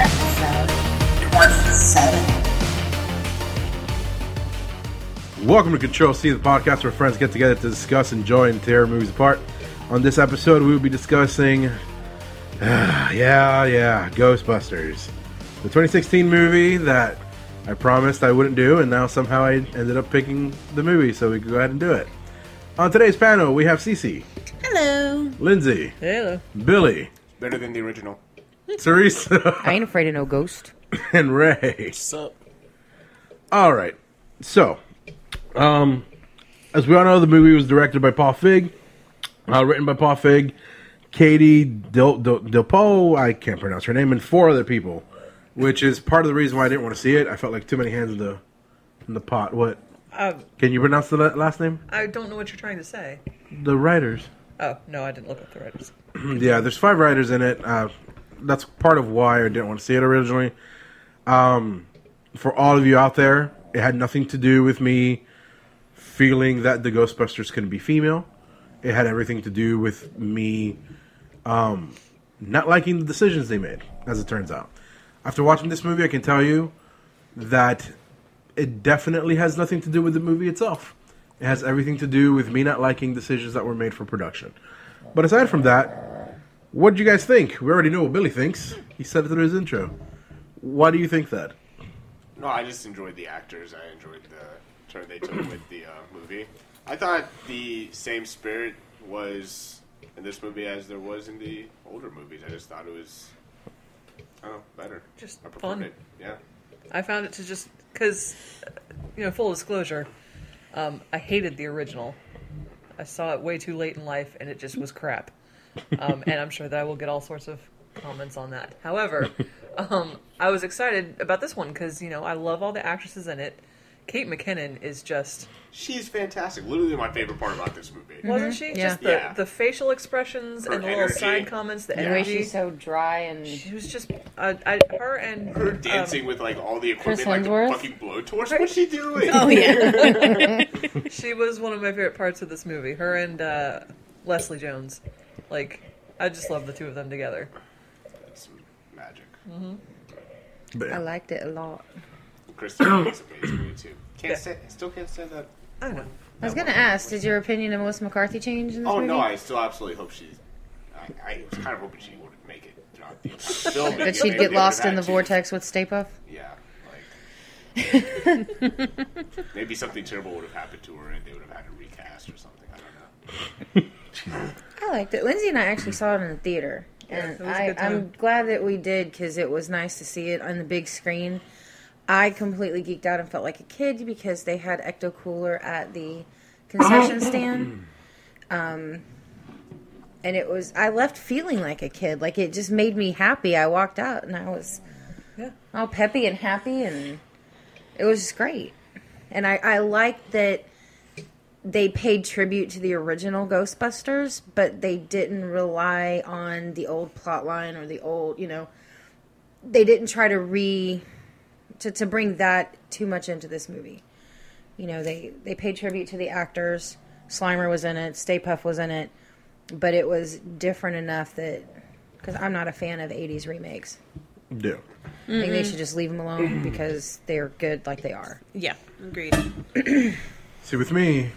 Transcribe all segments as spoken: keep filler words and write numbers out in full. episode twenty-seven. Welcome to Control C, the podcast where friends get together to discuss, enjoy, and tear movies apart. On this episode, we will be discussing, uh, yeah, yeah, Ghostbusters, the twenty sixteen movie that I promised I wouldn't do, and now somehow I ended up picking the movie, so we could go ahead and do it. On today's panel, we have Cece. Hello. Lindsay. Hello. Billy. It's better than the original. Teresa. I ain't afraid of no ghost. And Ray. What's up? All right. So, um, as we all know, the movie was directed by Paul Feig, uh, written by Paul Feig, Katie Del- Del- Delpo, I can't pronounce her name, and four other people, which is part of the reason why I didn't want to see it. I felt like too many hands in the in the pot. What? Um, Can you pronounce the last name? I don't know what you're trying to say. The writers. Oh, no, I didn't look up the writers. Yeah, there's five writers in it. Uh, that's part of why I didn't want to see it originally. Um, for all of you out there, it had nothing to do with me feeling that the Ghostbusters couldn't be female. It had everything to do with me um, not liking the decisions they made, as it turns out. After watching this movie, I can tell you that it definitely has nothing to do with the movie itself. It has everything to do with me not liking decisions that were made for production. But aside from that, what do you guys think? We already know what Billy thinks. He said it through his intro. Why do you think that? No, I just enjoyed the actors. I enjoyed the turn they took with the uh, movie. I thought the same spirit was in this movie as there was in the older movies. I just thought it was, I don't know, better. Just I fun. It. Yeah. I found it to just, because, you know, full disclosure, um, I hated the original. I saw it way too late in life, and it just was crap. Um, and I'm sure that I will get all sorts of comments on that. However, um, I was excited about this one, because, you know, I love all the actresses in it. Kate McKinnon is just... She's fantastic. Literally my favorite part about this movie. Mm-hmm. Wasn't she? Yeah. Just the, yeah. the facial expressions her and the little energy. Side comments, the yeah. energy. The way she's so dry and... She was just... Uh, I, her and... Her um, dancing with, like, all the equipment, like the fucking blowtorch. Her... What's she doing? Oh, yeah. She was one of my favorite parts of this movie. Her and uh, Leslie Jones. Like, I just love the two of them together. That's magic. Mm-hmm. But, yeah. I liked it a lot. Kristen makes amazing movie too. Can't yeah. say, still can't say that. I don't know. I was gonna ask, did your opinion of Melissa McCarthy change in this oh, movie? Oh no, I still absolutely hope she's. I, I was kind of hoping she wouldn't make it. Not the film, that she'd get lost in the vortex with Stay Puft. Yeah, like maybe something terrible would have happened to her, and they would have had to recast or something. I don't know. I liked it. Lindsay and I actually saw it in the theater, and yeah, I, I'm glad that we did because it was nice to see it on the big screen. I completely geeked out and felt like a kid because they had Ecto Cooler at the concession stand. Um, and it was, I left feeling like a kid. Like, it just made me happy. I walked out and I was yeah. all peppy and happy, and it was just great. And I, I liked that they paid tribute to the original Ghostbusters, but they didn't rely on the old plot line or the old, you know, they didn't try to re... To, to bring that too much into this movie. You know, they, they paid tribute to the actors. Slimer was in it. Stay Puft was in it. But it was different enough that... Because I'm not a fan of eighties remakes. Yeah. Mm-hmm. I think they should just leave them alone because they're good like they are. Yeah, agreed. See, with me,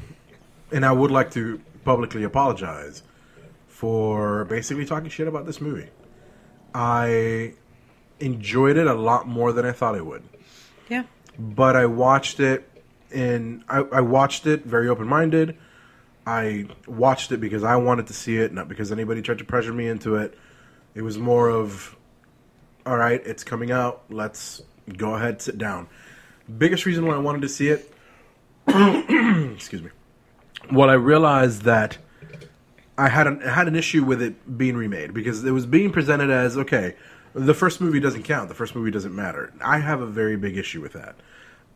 and I would like to publicly apologize for basically talking shit about this movie. I... enjoyed it a lot more than I thought I would. Yeah. But I watched it and I, I watched it very open-minded. I watched it because I wanted to see it, not because anybody tried to pressure me into it. It was more of, all right, it's coming out. Let's go ahead, sit down. Biggest reason why I wanted to see it, excuse me, well, I realized that I had an, I had an issue with it being remade because it was being presented as, okay, the first movie doesn't count. The first movie doesn't matter. I have a very big issue with that.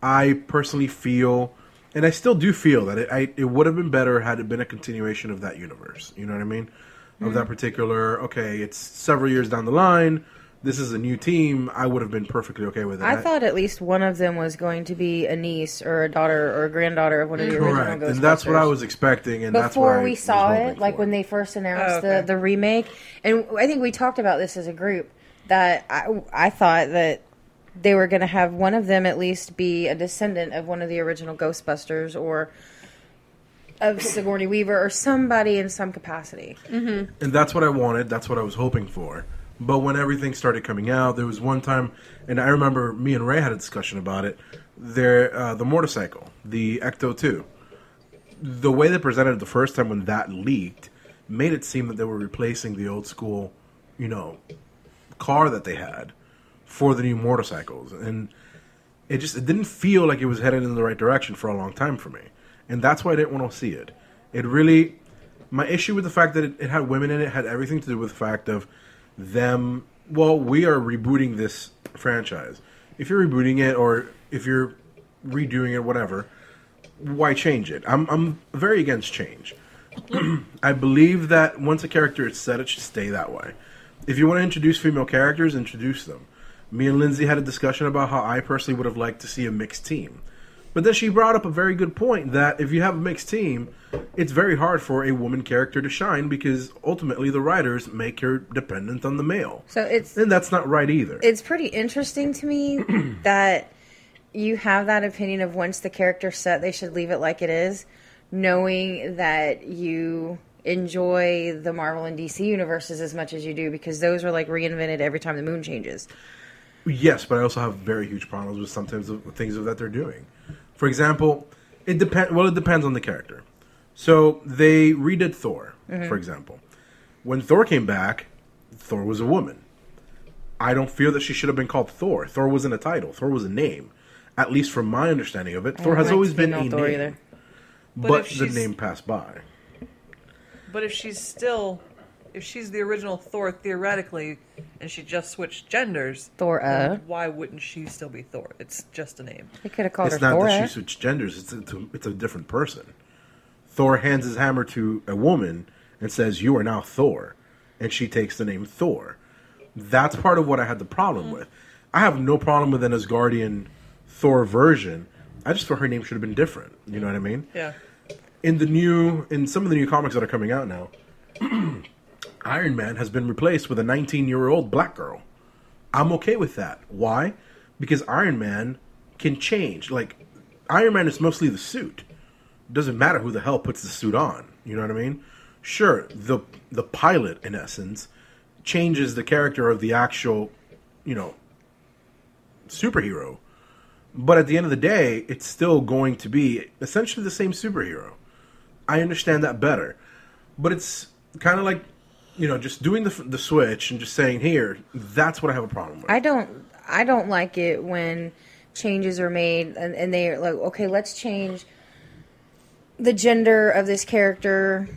I personally feel, and I still do feel, that it I, it would have been better had it been a continuation of that universe. You know what I mean? Mm-hmm. Of that particular, okay, it's several years down the line. This is a new team. I would have been perfectly okay with that. I thought at least one of them was going to be a niece or a daughter or a granddaughter of one of the original Ghostbusters. Correct, and that's what I was expecting. And before that's we saw it, like for. when they first announced oh, okay. the, the remake, and I think we talked about this as a group. that I, I thought that they were going to have one of them at least be a descendant of one of the original Ghostbusters or of Sigourney Weaver or somebody in some capacity. Mm-hmm. And that's what I wanted. That's what I was hoping for. But when everything started coming out, there was one time, and I remember me and Ray had a discussion about it, there, uh, the motorcycle, the Ecto two. The way they presented it the first time when that leaked made it seem that they were replacing the old school, you know, car that they had for the new motorcycles. And it just it didn't feel like it was headed in the right direction for a long time for me. And that's why I didn't want to see it. It really, my issue with the fact that it, it had women in it had everything to do with the fact of them, well, we are rebooting this franchise. If you're rebooting it or if you're redoing it, whatever, why change it? I'm I'm very against change. I believe that once a character is set, it should stay that way. If you want to introduce female characters, introduce them. Me and Lindsay had a discussion about how I personally would have liked to see a mixed team. But then she brought up a very good point that if you have a mixed team, it's very hard for a woman character to shine because ultimately the writers make her dependent on the male. So it's and that's not right either. It's pretty interesting to me that you have that opinion of once the character's set, they should leave it like it is, knowing that you enjoy the Marvel and D C universes as much as you do because those are like reinvented every time the moon changes. Yes, but I also have very huge problems with sometimes the things that they're doing. For example, it depend. Well, it depends on the character. So they redid Thor, mm-hmm. for example. When Thor came back, Thor was a woman. I don't feel that she should have been called Thor. Thor wasn't a title. Thor was a name. At least from my understanding of it, Thor has always been a Thor name. Either. But, but the name passed by. But if she's still, if she's the original Thor theoretically, and she just switched genders, Thora, why wouldn't she still be Thor? It's just a name. They could have called it's her Thora. It's not that she switched genders. It's a, it's a different person. Thor hands his hammer to a woman and says, "You are now Thor," and she takes the name Thor. That's part of what I had the problem mm-hmm. with. I have no problem with an Asgardian Thor version. I just thought her name should have been different. You know what I mean? Yeah. In the new, in some of the new comics that are coming out now, Iron Man has been replaced with a nineteen-year-old black girl. I'm okay with that. Why? Because Iron Man can change. Like, Iron Man is mostly the suit. It doesn't matter who the hell puts the suit on. You know what I mean? Sure, the the pilot, in essence, changes the character of the actual, you know, superhero. But at the end of the day, it's still going to be essentially the same superhero. I understand that better. But it's kind of like, you know, just doing the the switch and just saying, here, that's what I have a problem with. I don't I don't like it when changes are made and, and they're like, okay, let's change the gender of this character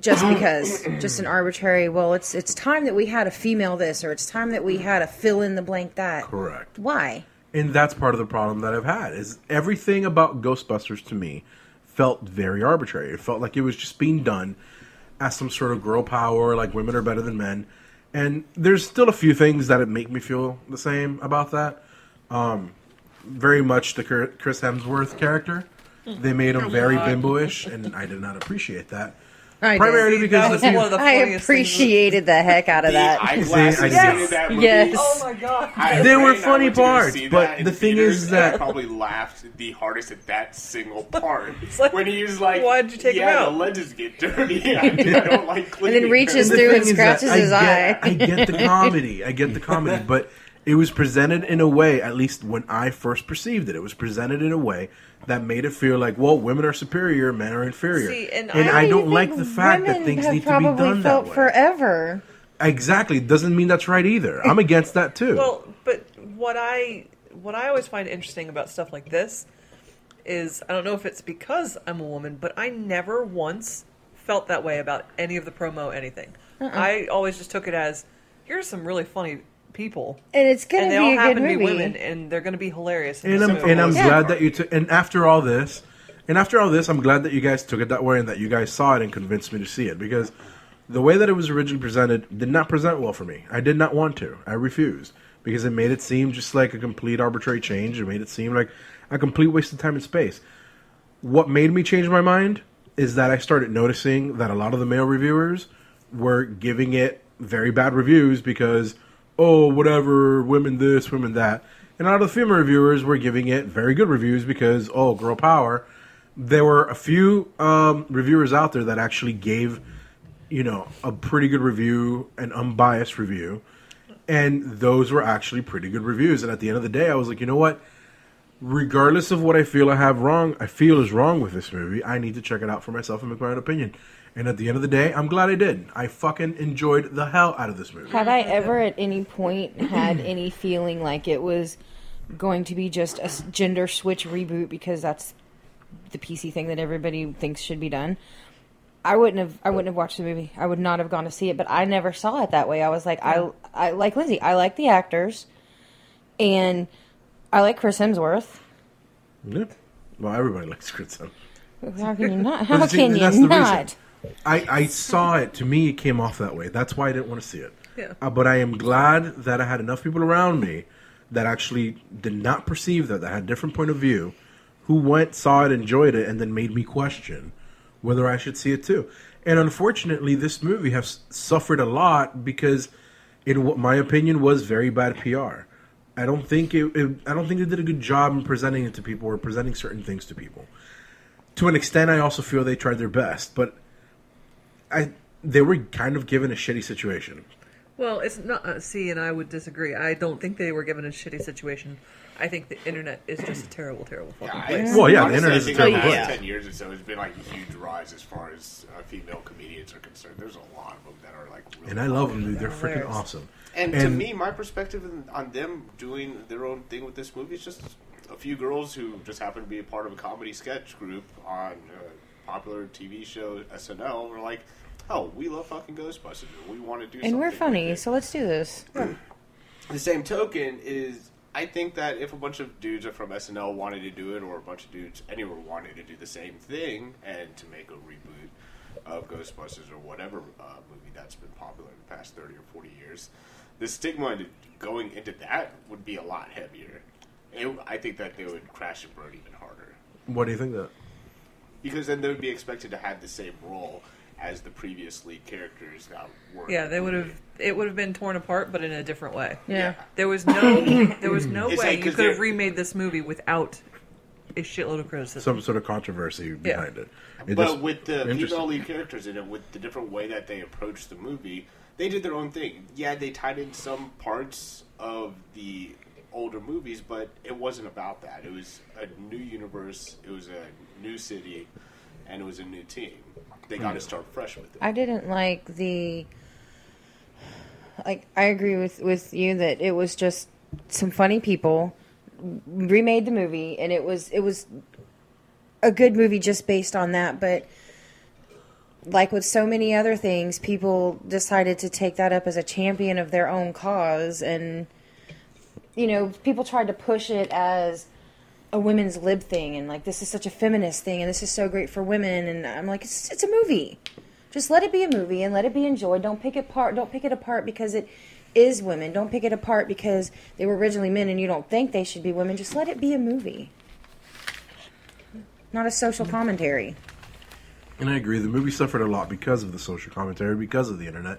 just because. Just an arbitrary, well, it's it's time that we had a female this or it's time that we had a fill-in-the-blank that. Correct. Why? And that's part of the problem that I've had, is everything about Ghostbusters to me felt very arbitrary. It felt like it was just being done as some sort of girl power, like women are better than men. And there's still a few things that make me feel the same about that. Um, very much the Chris Hemsworth character. They made him very bimbo-ish, and I did not appreciate that. I Primarily did. because that was one of the I appreciated things. the heck out of that. The eyeglasses in yes. that movie. Yes. Oh my god. I there were funny parts, but the thing is that I probably laughed the hardest at that single part. Like, when he was like, "Why did you take yeah, him out? The lenses get dirty. I don't like cleaning." And then reaches and through and scratches his I eye. Get, I get the comedy. I get the comedy, but it was presented in a way, at least when I first perceived it, it was presented in a way that made it feel like, well, women are superior, men are inferior. See, and, and I, I don't like the fact that things need to be done that way. Forever. Exactly. Doesn't mean that's right either. I'm against that too. Well, but what I what I always find interesting about stuff like this is, I don't know if it's because I'm a woman, but I never once felt that way about any of the promo, anything. Uh-uh. I always just took it as, here's some really funny people, and it's gonna and they be all a happen good movie. To be women, and they're gonna be hilarious. And I'm, and I'm yeah. glad that you took. And after all this, and after all this, I'm glad that you guys took it that way, and that you guys saw it and convinced me to see it, because the way that it was originally presented did not present well for me. I did not want to. I refused because it made it seem just like a complete arbitrary change. It made it seem like a complete waste of time and space. What made me change my mind is that I started noticing that a lot of the male reviewers were giving it very bad reviews because oh, whatever, women this, women that. And out of the female reviewers were giving it very good reviews because, oh, girl power. There were a few um, reviewers out there that actually gave, you know, a pretty good review, an unbiased review. And those were actually pretty good reviews. And at the end of the day, I was like, you know what? Regardless of what I feel I have wrong, I feel is wrong with this movie, I need to check it out for myself and make my own opinion. And at the end of the day, I'm glad I did. I fucking enjoyed the hell out of this movie. Have I ever at any point had any feeling like it was going to be just a gender switch reboot because that's the P C thing that everybody thinks should be done? I wouldn't have. I wouldn't have watched the movie. I would not have gone to see it. But I never saw it that way. I was like, yeah. I, I like Lindsay. I like the actors, and I like Chris Hemsworth. Yeah. Well, everybody likes Chris Hemsworth. How can you not? How see, can you not? I, I saw it. To me, it came off that way. That's why I didn't want to see it. Yeah. Uh, but I am glad that I had enough people around me that actually did not perceive that, that had a different point of view, who went, saw it, enjoyed it, and then made me question whether I should see it too. And unfortunately, this movie has suffered a lot because, in what my opinion was very bad P R. I don't think it, it. I don't think they did a good job in presenting it to people or presenting certain things to people. To an extent, I also feel they tried their best, but I they were kind of given a shitty situation. Well, it's not. Uh, see, and I would disagree. I don't think they were given a shitty situation. I think the internet is just a terrible, terrible fucking place. Yeah, well, yeah, honestly, the internet is a terrible place. Ten years or so, it's been like a huge rise as far as uh, female comedians are concerned. There's a lot of them that are like, really and I love them, dude. They're freaking awesome. And, and to me, my perspective on them doing their own thing with this movie is just a few girls who just happen to be a part of a comedy sketch group on a popular T V show S N L. We're like, oh, we love fucking Ghostbusters. We want to do, and something, and we're funny, like, so let's do this. Yeah. The same token is, I think that if a bunch of dudes are from S N L wanted to do it, or a bunch of dudes anywhere wanted to do the same thing, and to make a reboot of Ghostbusters or whatever uh, movie that's been popular in the past thirty or forty years, the stigma going into that would be a lot heavier. It, I think that they would crash and burn even harder. Why do you think that? Because then they would be expected to have the same role as the previous lead characters that were. Yeah, they would have. It would have been torn apart, but in a different way. Yeah, yeah. There was no, there was no way like, you could have remade this movie without a shitload of criticism, some sort of controversy behind yeah. it. it. But with the female lead characters in it, with the different way that they approached the movie, they did their own thing. Yeah, they tied in some parts of the older movies, but it wasn't about that. It was a new universe. It was a new city. And it was a new team. They got to start fresh with it. I didn't like the... Like, I agree with, with you that it was just some funny people remade the movie, and it was it was a good movie just based on that. But like with so many other things, people decided to take that up as a champion of their own cause. And, you know, people tried to push it as a women's lib thing, and like, this is such a feminist thing, and this is so great for women. And I'm like, it's it's a movie. Just let it be a movie and let it be enjoyed. Don't pick it apart. Don't pick it apart because it is women. Don't pick it apart because they were originally men and you don't think they should be women. Just let it be a movie, not a social commentary. And I agree, the movie suffered a lot because of the social commentary, because of the internet.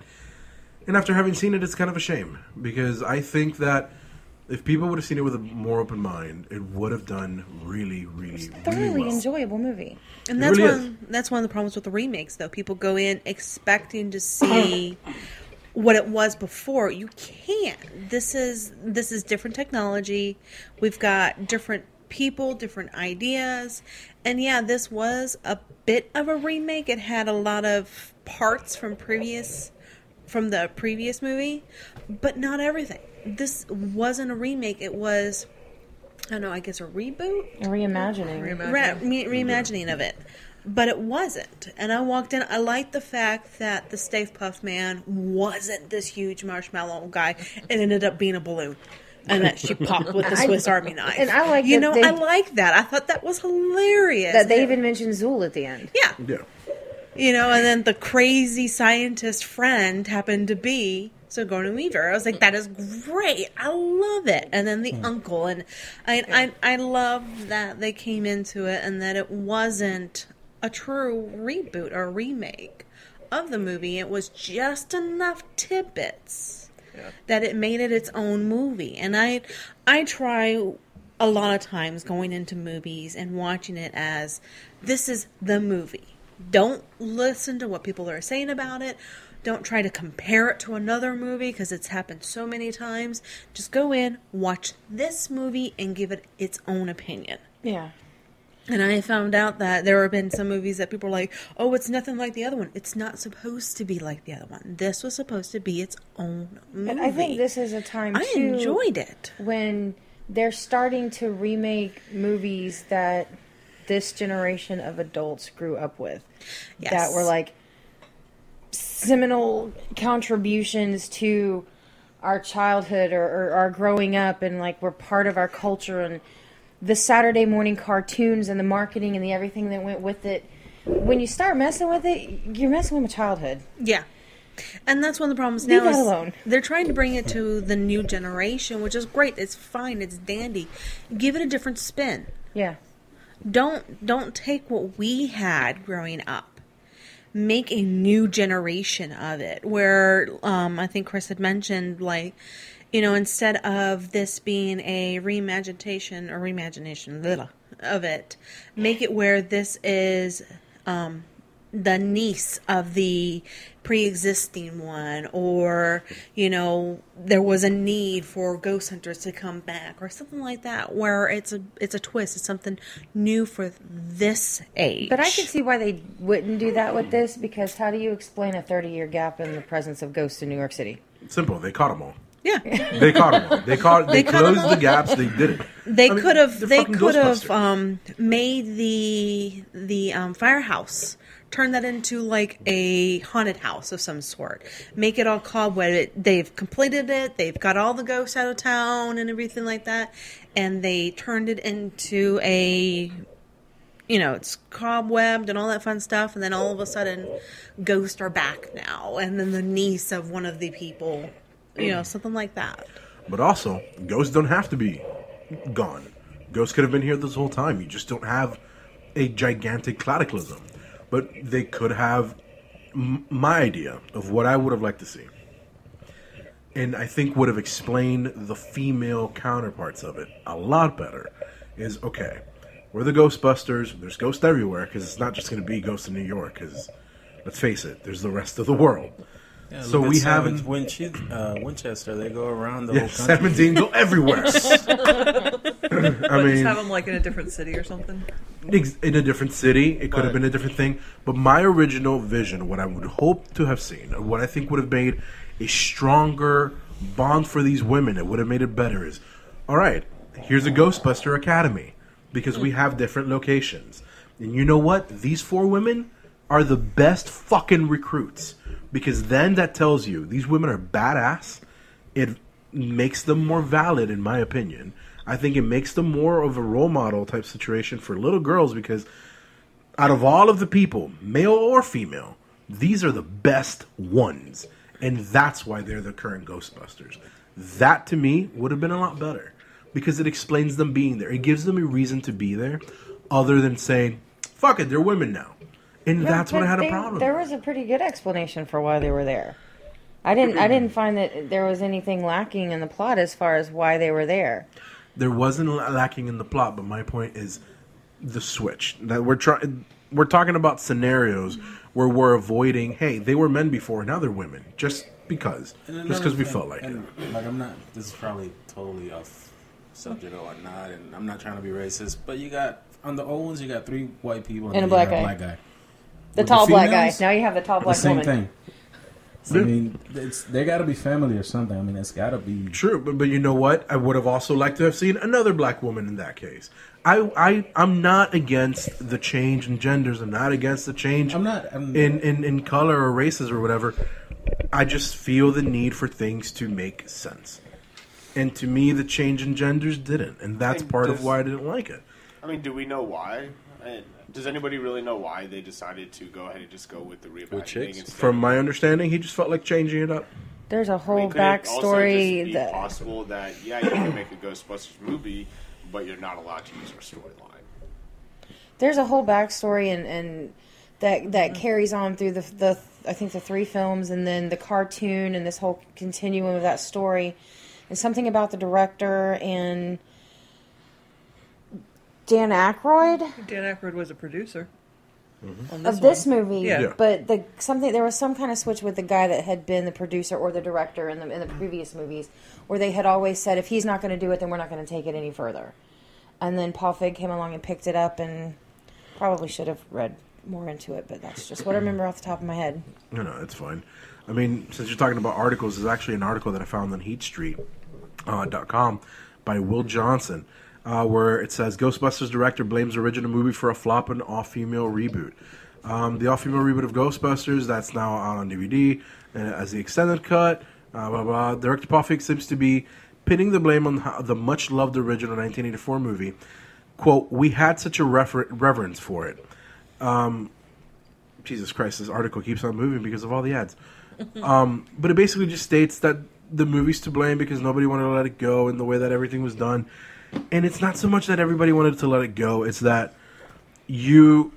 And after having seen it, it's kind of a shame, because I think that if people would have seen it with a more open mind, it would have done really, really, it's really well. It's a thoroughly enjoyable movie. And that's, really one, that's one of the problems with the remakes, though. People go in expecting to see what it was before. You can't. This is, this is different technology. We've got different people, different ideas. And yeah, this was a bit of a remake. It had a lot of parts from previous, from the previous movie, but not everything. This wasn't a remake. It was, I don't know, I guess a reboot? A reimagining. Reimagining. Re- re- reimagining of it. But it wasn't. And I walked in, I liked the fact that the Stay Puft Man wasn't this huge marshmallow guy. It ended up being a balloon. And that she popped with the Swiss I, Army knife. And I like, you know, they, I like that. I thought that was hilarious. That they even mentioned Zuul at the end. Yeah. Yeah. You know, and then the crazy scientist friend happened to be Sigourney Weaver. I was like, that is great. I love it. And then the mm. uncle. And I, yeah. I I love that they came into it and that it wasn't a true reboot or remake of the movie. It was just enough tidbits yeah. that it made it its own movie. And I, I try a lot of times going into movies and watching it as this is the movie. Don't listen to what people are saying about it. Don't try to compare it to another movie because it's happened so many times. Just go in, watch this movie, and give it its own opinion. Yeah. And I found out that there have been some movies that people are like, oh, it's nothing like the other one. It's not supposed to be like the other one. This was supposed to be its own movie. And I think this is a time, I too, enjoyed it. When they're starting to remake movies that this generation of adults grew up with. Yes. That were like seminal contributions to our childhood or, or our growing up, and like were part of our culture, and the Saturday morning cartoons and the marketing and the everything that went with it. When you start messing with it, you're messing with my childhood. Yeah. And that's one of the problems now. Leave that alone. They're trying to bring it to the new generation, which is great. It's fine. It's dandy. Give it a different spin. Yeah. Don't don't take what we had growing up. Make a new generation of it, where um, I think Chris had mentioned, like, you know, instead of this being a reimagination or reimagination blah, of it, make it where this is um, the niece of the pre-existing one, or, you know, there was a need for ghost hunters to come back or something like that, where it's a it's a twist. It's something new for this age. But I can see why they wouldn't do that with this, because how do you explain a thirty-year gap in the presence of ghosts in New York City? Simple. They caught them all. Yeah, they caught them. They caught. They, they closed the gaps. They did it. They I mean, could have. They could have um, made the the um, firehouse, turn that into like a haunted house of some sort. Make it all cobweb. They've completed it. They've got all the ghosts out of town and everything like that, and they turned it into a, you know, it's cobwebbed and all that fun stuff. And then all of a sudden, ghosts are back now, and then the niece of one of the people. You know, something like that. But also, ghosts don't have to be gone. Ghosts could have been here this whole time. You just don't have a gigantic cataclysm. But they could have m- my idea of what I would have liked to see. And I think would have explained the female counterparts of it a lot better. Is, okay, we're the Ghostbusters. There's ghosts everywhere, because it's not just going to be ghosts in New York. Because, let's face it, there's the rest of the world. Yeah, so we have in uh, Winchester. They go around the yeah, whole country. Seventeen go everywhere. I mean, just have them like in a different city or something. In a different city, it could have been a different thing. But my original vision, what I would hope to have seen, what I think would have made a stronger bond for these women, it would have made it better. Is, all right, here's a Ghostbuster Academy, because we have different locations, and you know what? These four women are the best fucking recruits. Because then that tells you these women are badass. It makes them more valid, in my opinion. I think it makes them more of a role model type situation for little girls, because out of all of the people, male or female, these are the best ones. And that's why they're the current Ghostbusters. That, to me, would have been a lot better, because it explains them being there. It gives them a reason to be there, other than saying, fuck it, they're women now. And no, that's when I had a problem. There was a pretty good explanation for why they were there. I didn't. I didn't find that there was anything lacking in the plot as far as why they were there. There wasn't lacking in the plot, but my point is the switch that we're trying. We're talking about scenarios where we're avoiding. Hey, they were men before, now they're women, just because, just because we felt like and, it. Like I'm not. This is probably totally off subject or not, and I'm not trying to be racist. But you got on the old ones, you got three white people and, and a black guy. Black guy. The with tall the black guy. Now you have the tall black the woman. Same thing. I mean, it's, they got to be family or something. I mean, it's got to be... True, but, but you know what? I would have also liked to have seen another black woman in that case. I, I, I'm not against the change in genders. I'm not against the change I'm not, I'm, in, in, in color or races or whatever. I just feel the need for things to make sense. And to me, the change in genders didn't. And that's part of why I didn't like it. I mean, do we know why? I, Does anybody really know why they decided to go ahead and just go with the reimagining? From my understanding, he just felt like changing it up. There's a whole I mean, backstory. It's that... possible that, yeah, you can make a Ghostbusters movie, but you're not allowed to use our storyline. There's a whole backstory and, and that that mm-hmm. carries on through the the I think the three films and then the cartoon and this whole continuum of that story, and something about the director and Dan Aykroyd. Dan Aykroyd was a producer mm-hmm. on this of this one. movie, yeah. Yeah. But the something there was some kind of switch with the guy that had been the producer or the director in the in the previous movies, where they had always said if he's not going to do it, then we're not going to take it any further. And then Paul Feig came along and picked it up, and probably should have read more into it, but that's just what I remember off the top of my head. No, no, it's fine. I mean, since you're talking about articles, there's actually an article that I found on heat street dot com uh, by Will Johnson, uh, where it says, Ghostbusters director blames original movie for a flop and all-female reboot. Um, the all-female reboot of Ghostbusters, that's now out on D V D uh, as the extended cut, uh, blah, blah. Director Paul Feig seems to be pinning the blame on the much-loved original nineteen eighty-four movie. Quote, we had such a refer- reverence for it. Um, Jesus Christ, this article keeps on moving because of all the ads. Um, but it basically just states that the movie's to blame because nobody wanted to let it go and the way that everything was done. And it's not so much that everybody wanted to let it go, it's that you...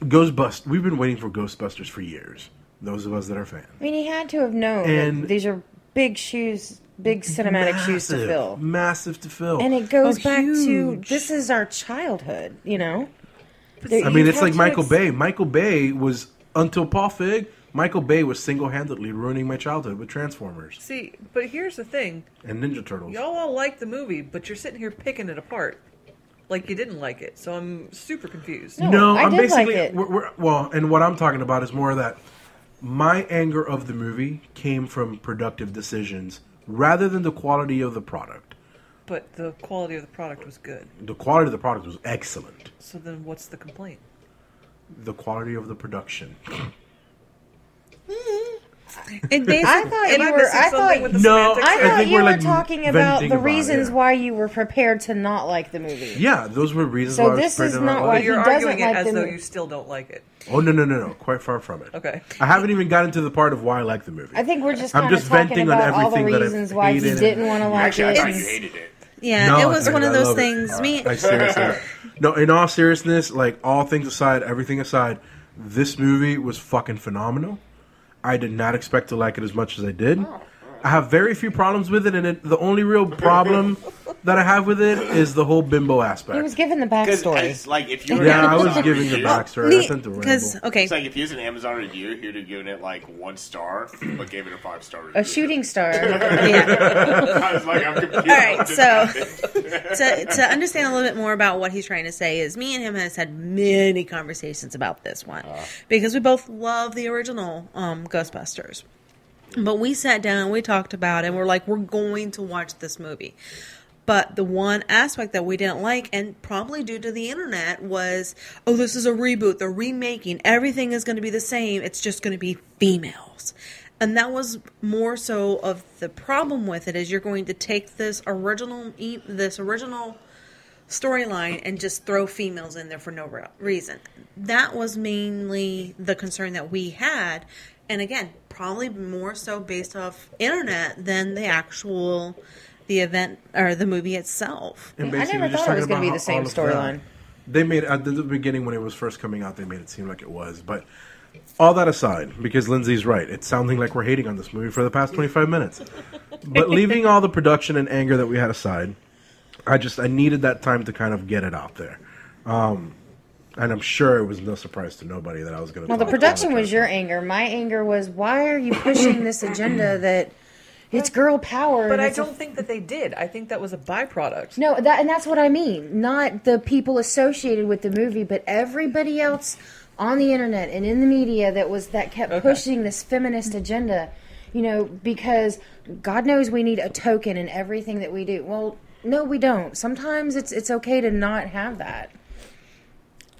Ghostbusters, we've been waiting for Ghostbusters for years, those of us that are fans. I mean, he had to have known and that these are big shoes... Big cinematic massive, shoes to fill. Massive to fill. And it goes oh, back huge. to, this is our childhood, you know? There, I mean, it's like Michael ex- Bay. Michael Bay was, until Paul Feig, Michael Bay was single-handedly ruining my childhood with Transformers. See, but here's the thing. And Ninja Turtles. Y'all all like the movie, but you're sitting here picking it apart. Like you didn't like it, so I'm super confused. No, no I I'm did basically, like it. We're, we're, well, and what I'm talking about is more of that. My anger of the movie came from productive decisions rather than the quality of the product. But the quality of the product was good. The quality of the product was excellent. So then what's the complaint? The quality of the production. And basically, I thought you I were I thought, with the no, I thought I you were like talking about the reasons about, yeah. why you were prepared to not like the movie. Yeah, those were reasons so why I was prepared to not like it. So this is not why he doesn't like the movie. You're arguing it as though you still don't like it. Oh, no, no, no, no. Quite far from it. Okay. I haven't even gotten to the part of why I like the movie. I think we're just kind of talking about all the reasons why you didn't want to like Actually, it. Actually, I thought you hated it. Yeah, no, it was I, one of those things. It. Me, I seriously. No, in all seriousness, like all things aside, everything aside, this movie was fucking phenomenal. I did not expect to like it as much as I did. I have very few problems with it, and it, the only real problem that I have with it is the whole bimbo aspect. He was given the backstory. Like, if you were yeah, I was giving the backstory. I sent the ramble. Okay. It's like if he was an Amazon review, he would have given it like one star, but gave it a five star review. A shooting star. Yeah. I was like, I'm confused. All right, so to, to understand a little bit more about what he's trying to say is me and him has had many conversations about this one uh. because we both love the original um, Ghostbusters. But we sat down and we talked about it and we're like, we're going to watch this movie. But the one aspect that we didn't like, and probably due to the internet, was, oh, this is a reboot. They're remaking. Everything is going to be the same. It's just going to be females. And that was more so of the problem with it is you're going to take this original this original storyline and just throw females in there for no real reason. That was mainly the concern that we had. And again, probably more so based off internet than the actual, the event or the movie itself. And I never thought it was going to be the same storyline. They made at the beginning when it was first coming out, they made it seem like it was. But all that aside, because Lindsay's right, it's sounding like we're hating on this movie for the past twenty-five minutes. But leaving all the production and anger that we had aside, I just I needed that time to kind of get it out there. Um, And I'm sure it was no surprise to nobody that I was going to. Well, the production was your anger. My anger was, why are you pushing this agenda that it's girl power? But I don't a... think that they did. I think that was a byproduct. No, that and that's what I mean. Not the people associated with the movie, but everybody else on the internet and in the media that was that kept okay. pushing this feminist agenda. You know, because God knows we need a token in everything that we do. Well, no, we don't. Sometimes it's it's okay to not have that.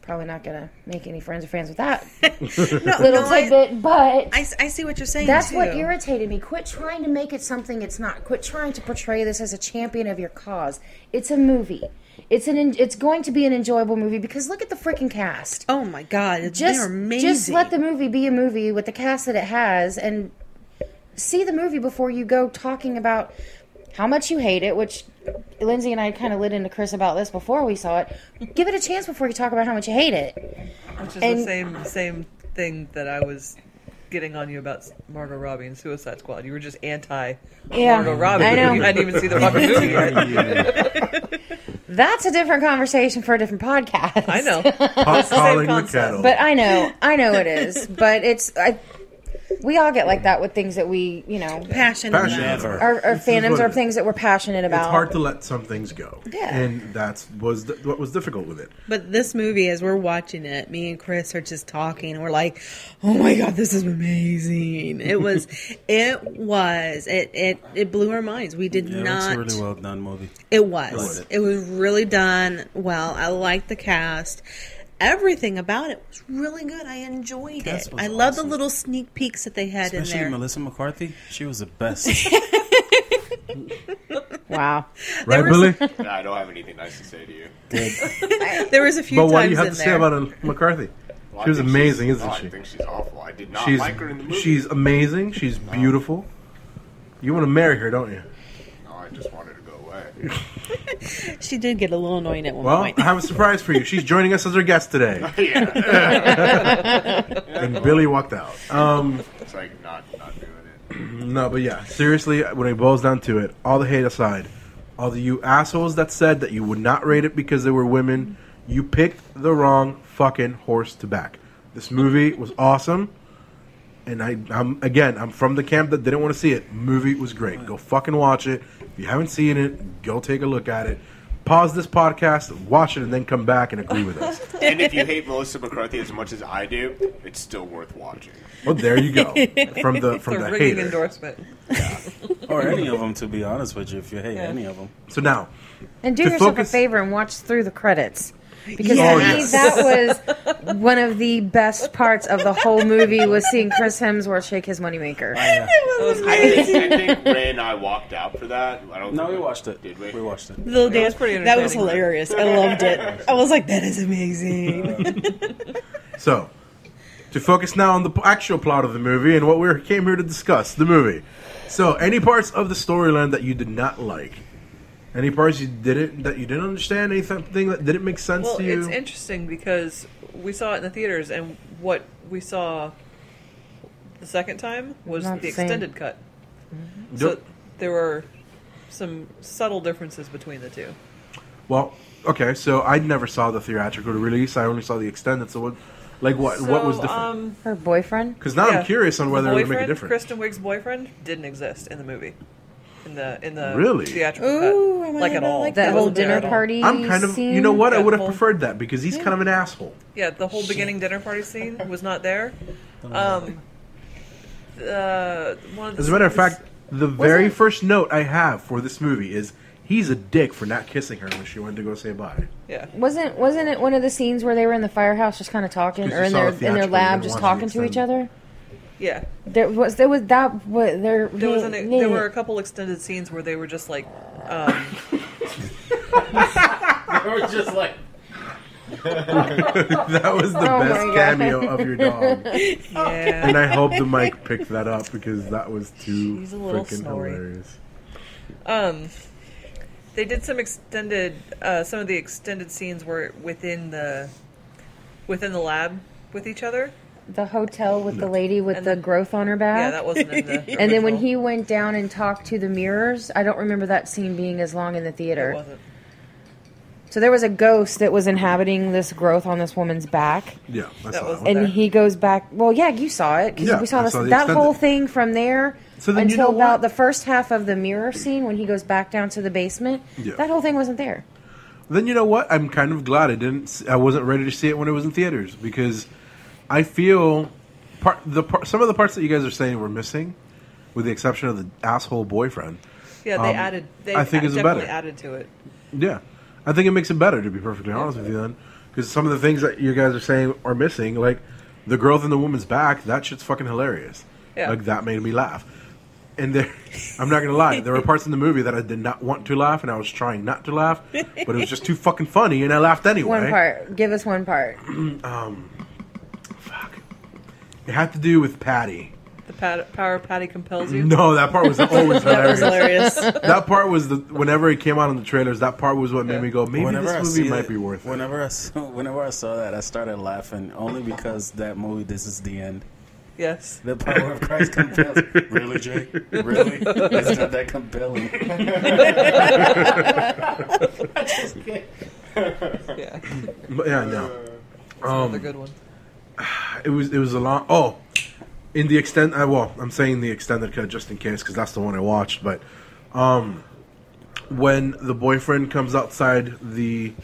Probably not going to make any friends or fans with that no, little no, tidbit, I, but... I, I see what you're saying, That's too. What irritated me. Quit trying to make it something it's not. Quit trying to portray this as a champion of your cause. It's a movie. It's an. It's going to be an enjoyable movie because look at the freaking cast. Oh, my God. Just, they're amazing. Just let the movie be a movie with the cast that it has and see the movie before you go talking about how much you hate it, which Lindsay and I kind of lit into Chris about this before we saw it. Give it a chance before you talk about how much you hate it. Which is and, the same same thing that I was getting on you about Margot Robbie and Suicide Squad. You were just anti yeah, Margot Robbie. I know. You hadn't even seen the Robert movie yet. That's a different conversation for a different podcast. I know. Hot calling the kettle. But I know. I know it is. But it's... I. We all get like that with things that we, you know, passionate about. Our, our fandoms are things that we're passionate about. It's hard to let some things go. Yeah. And that's was the, what was difficult with it. But this movie, as we're watching it, me and Chris are just talking and we're like, oh my God, this is amazing. It was, it was, it, it, it blew our minds. We did yeah, not. It was a really well done movie. It was. It. it was really done well. I liked the cast. Everything about it was really good. I enjoyed it. I awesome. Love the little sneak peeks that they had Especially in there. Especially Melissa McCarthy. She was the best. Wow. Right, Billy? Some... No, I don't have anything nice to say to you. Good. There was a few but times in there. But what do you have to there. say about McCarthy? Well, she was amazing, isn't no, she? I think she's awful. I did not she's, like her in the movie. She's amazing. She's no. beautiful. You want to marry her, don't you? No, I just wanted to go away. She did get a little annoying at one well, point. Well, I have a surprise for you. She's joining us as our guest today. Yeah. And Billy walked out. Um, it's like not, not doing it. No, but yeah. Seriously, when it boils down to it, all the hate aside, all the you assholes that said that you would not rate it because they were women, you picked the wrong fucking horse to back. This movie was awesome. And I, I'm again, I'm from the camp that didn't want to see it. Movie was great. Go fucking watch it. If you haven't seen it, go take a look at it. Pause this podcast, watch it, and then come back and agree with us. And if you hate Melissa McCarthy as much as I do, it's still worth watching. Well, there you go. From the from the hater endorsement, yeah. Or any of them, to be honest with you, if you hate yeah. any of them. So now, and do yourself focus- a favor and watch through the credits. Because yes. to me, that was one of the best parts of the whole movie was seeing Chris Hemsworth shake his moneymaker. Oh, yeah. It was amazing. I think, I think Ray and I walked out for that. I don't no, we, we watched it. Did we? We watched it. The little dance pretty entertaining. That was hilarious. I loved it. I was like, that is amazing. So, to focus now on the actual plot of the movie and what we came here to discuss, the movie. So, any parts of the storyline that you did not like? Any parts you didn't that you didn't understand? Anything that didn't make sense well, to you? Well, it's interesting because we saw it in the theaters, and what we saw the second time was Not the insane. extended cut. Mm-hmm. So yep. there were some subtle differences between the two. Well, okay, so I never saw the theatrical release. I only saw the extended. So what, like what? So, what was different? Um, Her boyfriend. Because now yeah. I'm curious on whether it would make a difference. Kristen Wiig's boyfriend didn't exist in the movie. In the in the really? theatrical Ooh, cut, like at all. Like that whole dinner party I'm kind of, scene. You know what? I would have preferred that because he's yeah. kind of an asshole. Yeah, the whole Shit. beginning dinner party scene was not there. Um, uh, one of the As a matter of fact, the very it? first note I have for this movie is he's a dick for not kissing her when she wanted to go say bye. Yeah, wasn't wasn't it one of the scenes where they were in the firehouse just kind of talking, or in their in their lab just talking to each other? Yeah, there was there was that what there there was an, yeah. there were a couple extended scenes where they were just like, um, they were just like. That was the oh best cameo of your dog. Yeah, and I hope the mic picked that up because that was too freaking hilarious. Um, they did some extended. Uh, some of the extended scenes were within the within the lab with each other. The hotel with no. the lady with and the growth on her back. Yeah, that wasn't in the original. And then when he went down and talked to the mirrors, I don't remember that scene being as long in the theater. It wasn't. So there was a ghost that was inhabiting this growth on this woman's back. Yeah, I that was. And there. he goes back. Well, yeah, you saw it. Yeah, we saw, this, saw that extended. whole thing from there so until you know about what? the first half of the mirror scene when he goes back down to the basement. Yeah. That whole thing wasn't there. Then you know what? I'm kind of glad I didn't. I wasn't ready to see it when it was in theaters because. I feel part, the part, some of the parts that you guys are saying were missing, with the exception of the asshole boyfriend. Yeah, they um, added. They I think ad- it's definitely better. added to it. Yeah, I think it makes it better. To be perfectly honest yeah. with you, then, because some of the things that you guys are saying are missing, like the growth in the woman's back. That shit's fucking hilarious. Yeah. Like that made me laugh. And there, I'm not gonna lie, there were parts in the movie that I did not want to laugh, and I was trying not to laugh, but it was just too fucking funny, and I laughed anyway. One part. Give us one part. um. It had to do with Patty. The Pat, Power of Patty compels you? No, that part was always hilarious. That, hilarious. That part was the whenever it came out in the trailers. That part was what yeah. made me go, maybe whenever this movie might it, be worth whenever it. I saw, whenever I saw that, I started laughing only because that movie, This Is the End. Yes. The power of Christ compels. Really, Jake? Really? It's not that compelling. I just can't. Yeah. But yeah, no. That's um, another good one. It was, it was a long... Oh, in the extent... Well, I'm saying the extended cut just in case because that's the one I watched. But um, when the boyfriend comes outside the...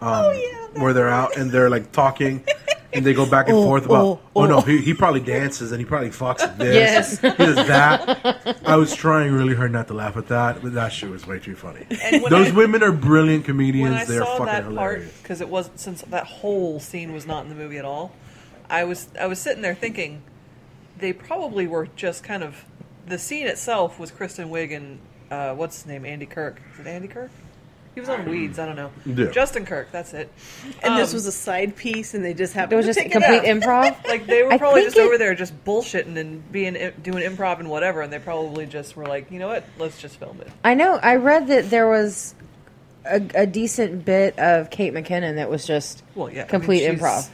Um, oh, yeah. Where they're out and they're, like, talking... And they go back and oh, forth about, oh, oh. oh no, he, he probably dances and he probably fucks with this. Yes. He does that. I was trying really hard not to laugh at that, but that shit was way too funny. Those I, women are brilliant comedians. They're fucking that hilarious. Because it wasn't, since that whole scene was not in the movie at all, I was I was sitting there thinking they probably were just kind of, the scene itself was Kristen Wiig and uh, what's his name, Andy Kirk. Is it Andy Kirk? He was on Weeds, I don't know. Yeah. Justin Kirk, that's it. And um, this was a side piece, and they just happened. It was just complete improv. Like they were probably just it... over there, just bullshitting and being doing improv and whatever. And they probably just were like, you know what? Let's just film it. I know. I read that there was a, a decent bit of Kate McKinnon that was just well, yeah, complete I mean, she's, improv.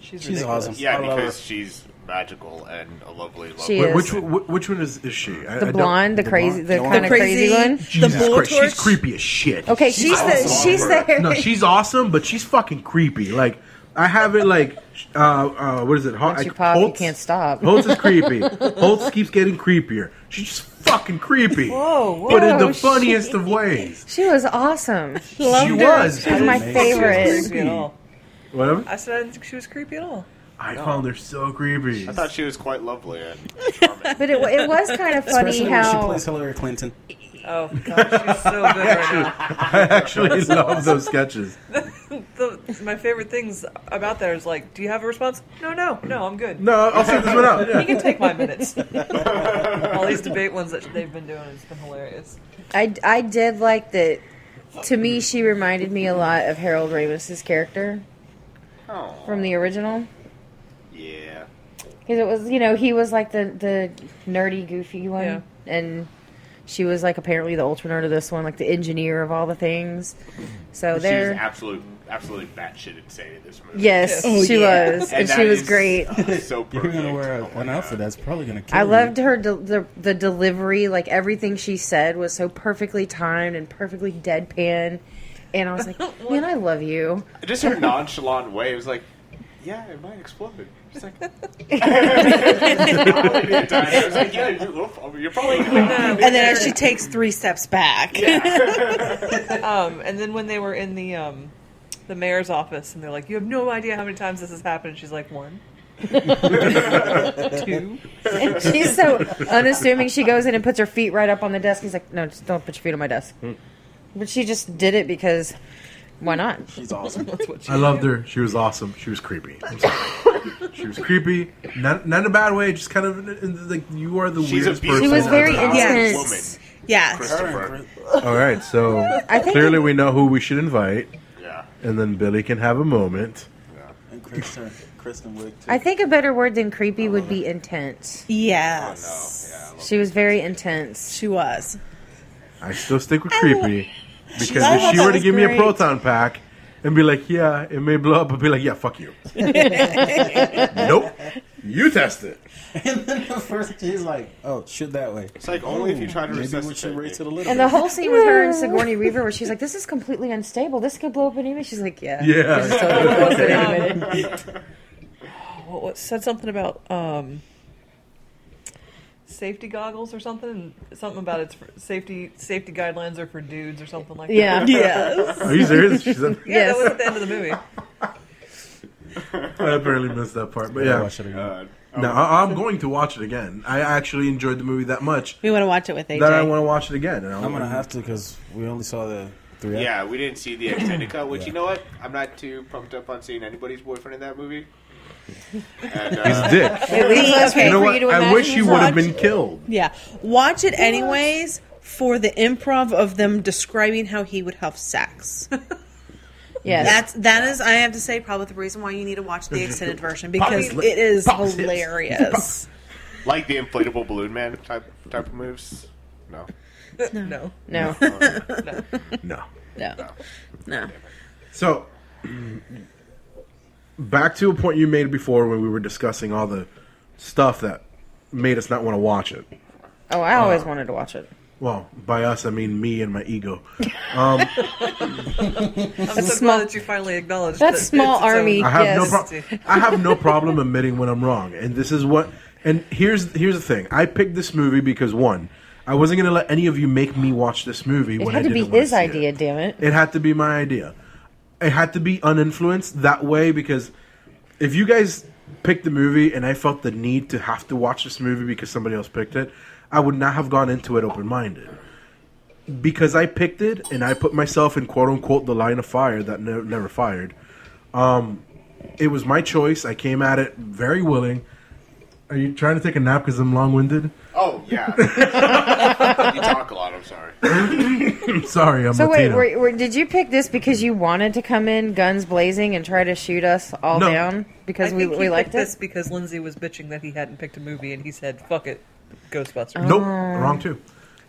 She's, she's awesome. Yeah, because she's magical and a lovely, lovely. Wait, which one, which one is, is she? I, the blonde, I the, the crazy, blonde? the, the kind of crazy, crazy one. Jesus the Christ, torch? She's creepy as shit. Okay, she's she's, the, she's there. No, she's awesome, but she's fucking creepy. Like I have it. Like uh, uh, what is it? Once I, you pop, Holtz, you can't stop. Holtz is creepy. Holtz keeps getting creepier. She's just fucking creepy. Whoa, whoa but in the funniest she, of ways. She was awesome. She loved was. Her. She was my favorite. She was Whatever. I said I didn't think she was creepy at all. I no. found her so creepy. I thought she was quite lovely. And but it, it was kind of funny Especially how... Especially she plays Hillary Clinton. Oh, God, she's so good right now. I actually love those sketches. the, the, my favorite things about that is like, do you have a response? No, no, no, I'm good. No, I'll sit this one out. You can take my minutes. All these debate ones that they've been doing, it's been hilarious. I, I did like that. To me, she reminded me a lot of Harold Ramis's character oh. from the original. Yeah, because it was, you know, he was like the, the nerdy, goofy one, yeah. and she was like apparently the ultra nerd of this one, like the engineer of all the things. So they're she's absolute, absolutely batshit insane in this movie. Yes, oh, she yeah. was, and, and she was is, great. Uh, so perfect. You're gonna wear oh an outfit that's probably gonna kill I loved you. Her de- the the delivery, like everything she said was so perfectly timed and perfectly deadpan, and I was like, man, I love you. Just her nonchalant way, it was like, yeah, it might explode. She's like, I was like, yeah, you're, you're probably. And then she takes three steps back. Yeah. um, and then when they were in the um, the mayor's office, and they're like, "You have no idea how many times this has happened." And she's like, "One, two." And she's so unassuming. She goes in and puts her feet right up on the desk. He's like, "No, just don't put your feet on my desk." Mm. But she just did it because. Why not? She's awesome. That's what she I loved did. Her. She was awesome. She was creepy. I'm sorry. She was creepy. Not, not in a bad way. Just kind of like you are the She's weirdest person. She was very intense. Yes. Christopher. All right. So I think clearly we know who we should invite. Yeah. And then Billy can have a moment. Yeah. And Kristen, Kristen Wiig too. I think a better word than creepy would be intense. Yes. Oh, no. Yeah, she was very intense. She was. I still stick with creepy. Because I if she were to give great. me a proton pack and be like, yeah, it may blow up, I'd be like, yeah, fuck you. Nope. You test it. And then the first, he's like, oh, shoot that way. It's like only if you try to resist it. Right and the whole scene with her and Sigourney Weaver where she's like, this is completely unstable. This could blow up any minute. She's like, yeah. Yeah. Totally okay. Well, what said something about... Um, safety goggles or something, something about it's for safety safety guidelines are for dudes or something like that. Yeah, yes. Are you serious? She said, yeah, yes. That was at the end of the movie. I barely missed that part, but yeah. Uh, no, I, I'm going to watch it again. I actually enjoyed the movie that much. We want to watch it with A J. That I want to watch it again. And I'm gonna have to because we only saw the three. Yeah, we didn't see the extended cut. Which yeah. you know what, I'm not too pumped up on seeing anybody's boyfriend in that movie. And, uh, his dick. Okay, you know what? You I wish he would have been killed. Yeah, watch it anyways for the improv of them describing how he would have sex. Yeah, that's that is I have to say probably the reason why you need to watch the extended version because it is hilarious. Like the inflatable balloon man type type of moves? No. No. No. No. No. No. No. No. No. So, back to a point you made before when we were discussing all the stuff that made us not want to watch it. Oh, I always uh, wanted to watch it. Well, by us, I mean me and my ego. Um, I'm so glad that you finally acknowledged that. That small army. I have, yes. no pro- I have no problem admitting when I'm wrong. And this is what. And here's here's the thing. I picked this movie because, one, I wasn't going to let any of you make me watch this movie. It when had I to be his idea, it. damn it. It had to be my idea. It had to be uninfluenced that way, because if you guys picked the movie and I felt the need to have to watch this movie because somebody else picked it, I would not have gone into it open-minded. Because I picked it, and I put myself in, quote-unquote, the line of fire that ne- never fired. Um, it was my choice. I came at it very willing. Are you trying to take a nap because I'm long-winded? Oh, yeah. You talk a lot. I'm sorry. I'm sorry. I'm so wait, were, were, did you pick this because you wanted to come in guns blazing and try to shoot us all no. down? Because I we, we liked it? This because Lindsay was bitching that he hadn't picked a movie, and he said, fuck it. Ghostbusters. Nope, um, wrong too.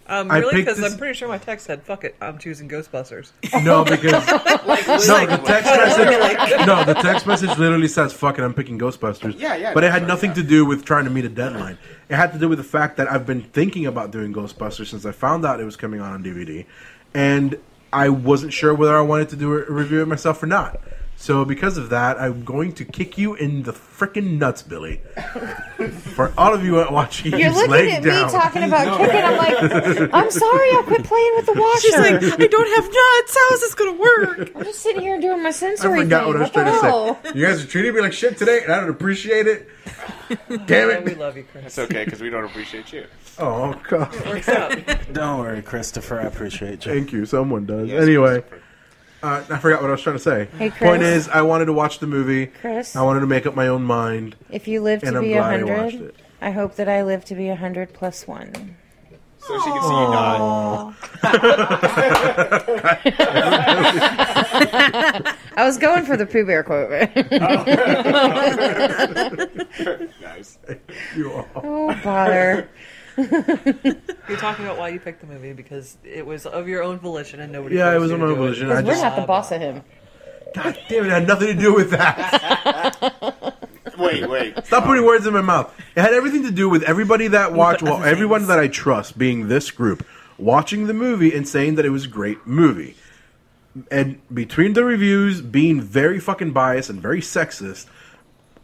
Um, really? Because this... I'm pretty sure my text said, "Fuck it, I'm choosing Ghostbusters." No, because like, no, like, the text message. Like... No, the text message literally says, "Fuck it, I'm picking Ghostbusters." Yeah, yeah. But it had right, nothing yeah. to do with trying to meet a deadline. It had to do with the fact that I've been thinking about doing Ghostbusters since I found out it was coming out on D V D, and I wasn't sure whether I wanted to do a review of myself or not. So because of that, I'm going to kick you in the frickin' nuts, Billy. For all of you watching, you're looking at down. Me talking about kicking. I'm like, I'm sorry, I'll quit playing with the washer. She's like, I don't have nuts. How is this gonna work? I'm just sitting here doing my sensory. I forgot thing. What I was what trying to say. You guys are treating me like shit today, and I don't appreciate it. Damn it. Oh, we love you, Chris. It's okay because we don't appreciate you. Oh God. It works out. Don't worry, Christopher. I appreciate you. Thank you. Someone does. Yes, anyway. Christopher. Uh, I forgot what I was trying to say. Hey, Chris. Point is, I wanted to watch the movie. Chris, I wanted to make up my own mind. If you live to and be one hundred, I, I hope that I live to be one hundred plus one. So aww. She can see you nod. I was going for the Pooh Bear quote. Oh. Nice. You all. Oh, bother. You're talking about why you picked the movie because it was of your own volition and nobody. Yeah, it was of my own volition. We're just, not the boss of him. God damn it! It had nothing to do with that. Wait, wait! Stop putting words in my mouth. It had everything to do with everybody that watched, well, everyone that I trust, being this group, watching the movie and saying that it was a great movie, and between the reviews being very fucking biased and very sexist,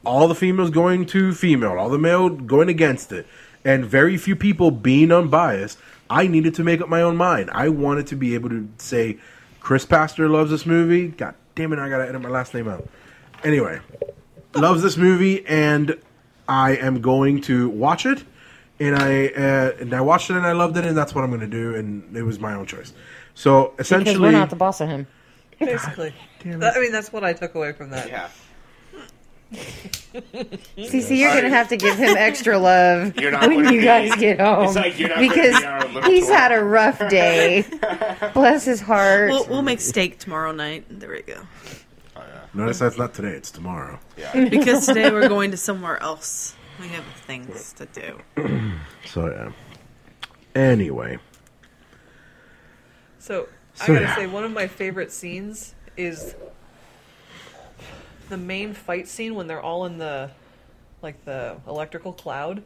all the females going to female, all the male going against it. And very few people being unbiased, I needed to make up my own mind. I wanted to be able to say, Chris Pastor loves this movie. God damn it, I gotta edit my last name out. Anyway, loves this movie, and I am going to watch it. And I uh, and I watched it, and I loved it, and that's what I'm going to do. And it was my own choice. So essentially, because we're not the boss of him. Basically, that, I mean that's what I took away from that. Yeah. Cece, you're going to have to give him extra love when you guys get home, like because he's had a rough day. Bless his heart. We'll, we'll make steak tomorrow night. There we go. Oh, yeah. Notice that's not today. It's tomorrow. Yeah. Because today we're going to somewhere else. We have things to do. So, yeah. Anyway. So, so I got to yeah. say, one of my favorite scenes is... the main fight scene when they're all in the, like, the electrical cloud.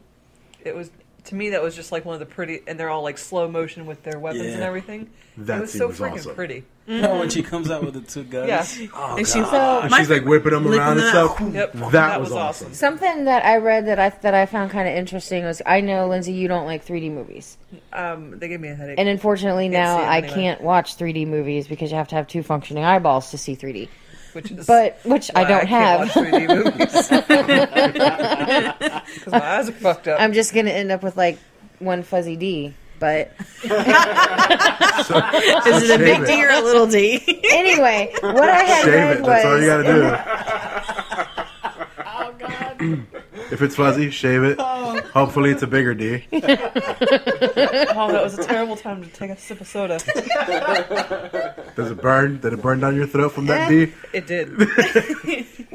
It was, to me, that was just like one of the pretty, and they're all like slow motion with their weapons yeah. and everything. That it was so freaking awesome. Pretty. Mm-hmm. Oh, when she comes out with the two guns. Yeah. Oh, and she's, so, and she's like whipping them around and stuff. Yep. That, that was, was awesome. awesome. Something that I read that I that I found kind of interesting was, I know, Lindsay, you don't like three D movies. Um, they give me a headache. And unfortunately now I anyway. can't watch three D movies because you have to have two functioning eyeballs to see three D. Which is but which I don't I have. Because my eyes are fucked up. I'm just gonna end up with like one fuzzy D. But so, is it a big it. D or a little D? Anyway, what I had shave read it. Was that's all you gotta do. Oh God. If it's fuzzy, shave it. Oh. Hopefully, it's a bigger D. Oh, that was a terrible time to take a sip of soda. Does it burn? Did it burn down your throat from that D? It did.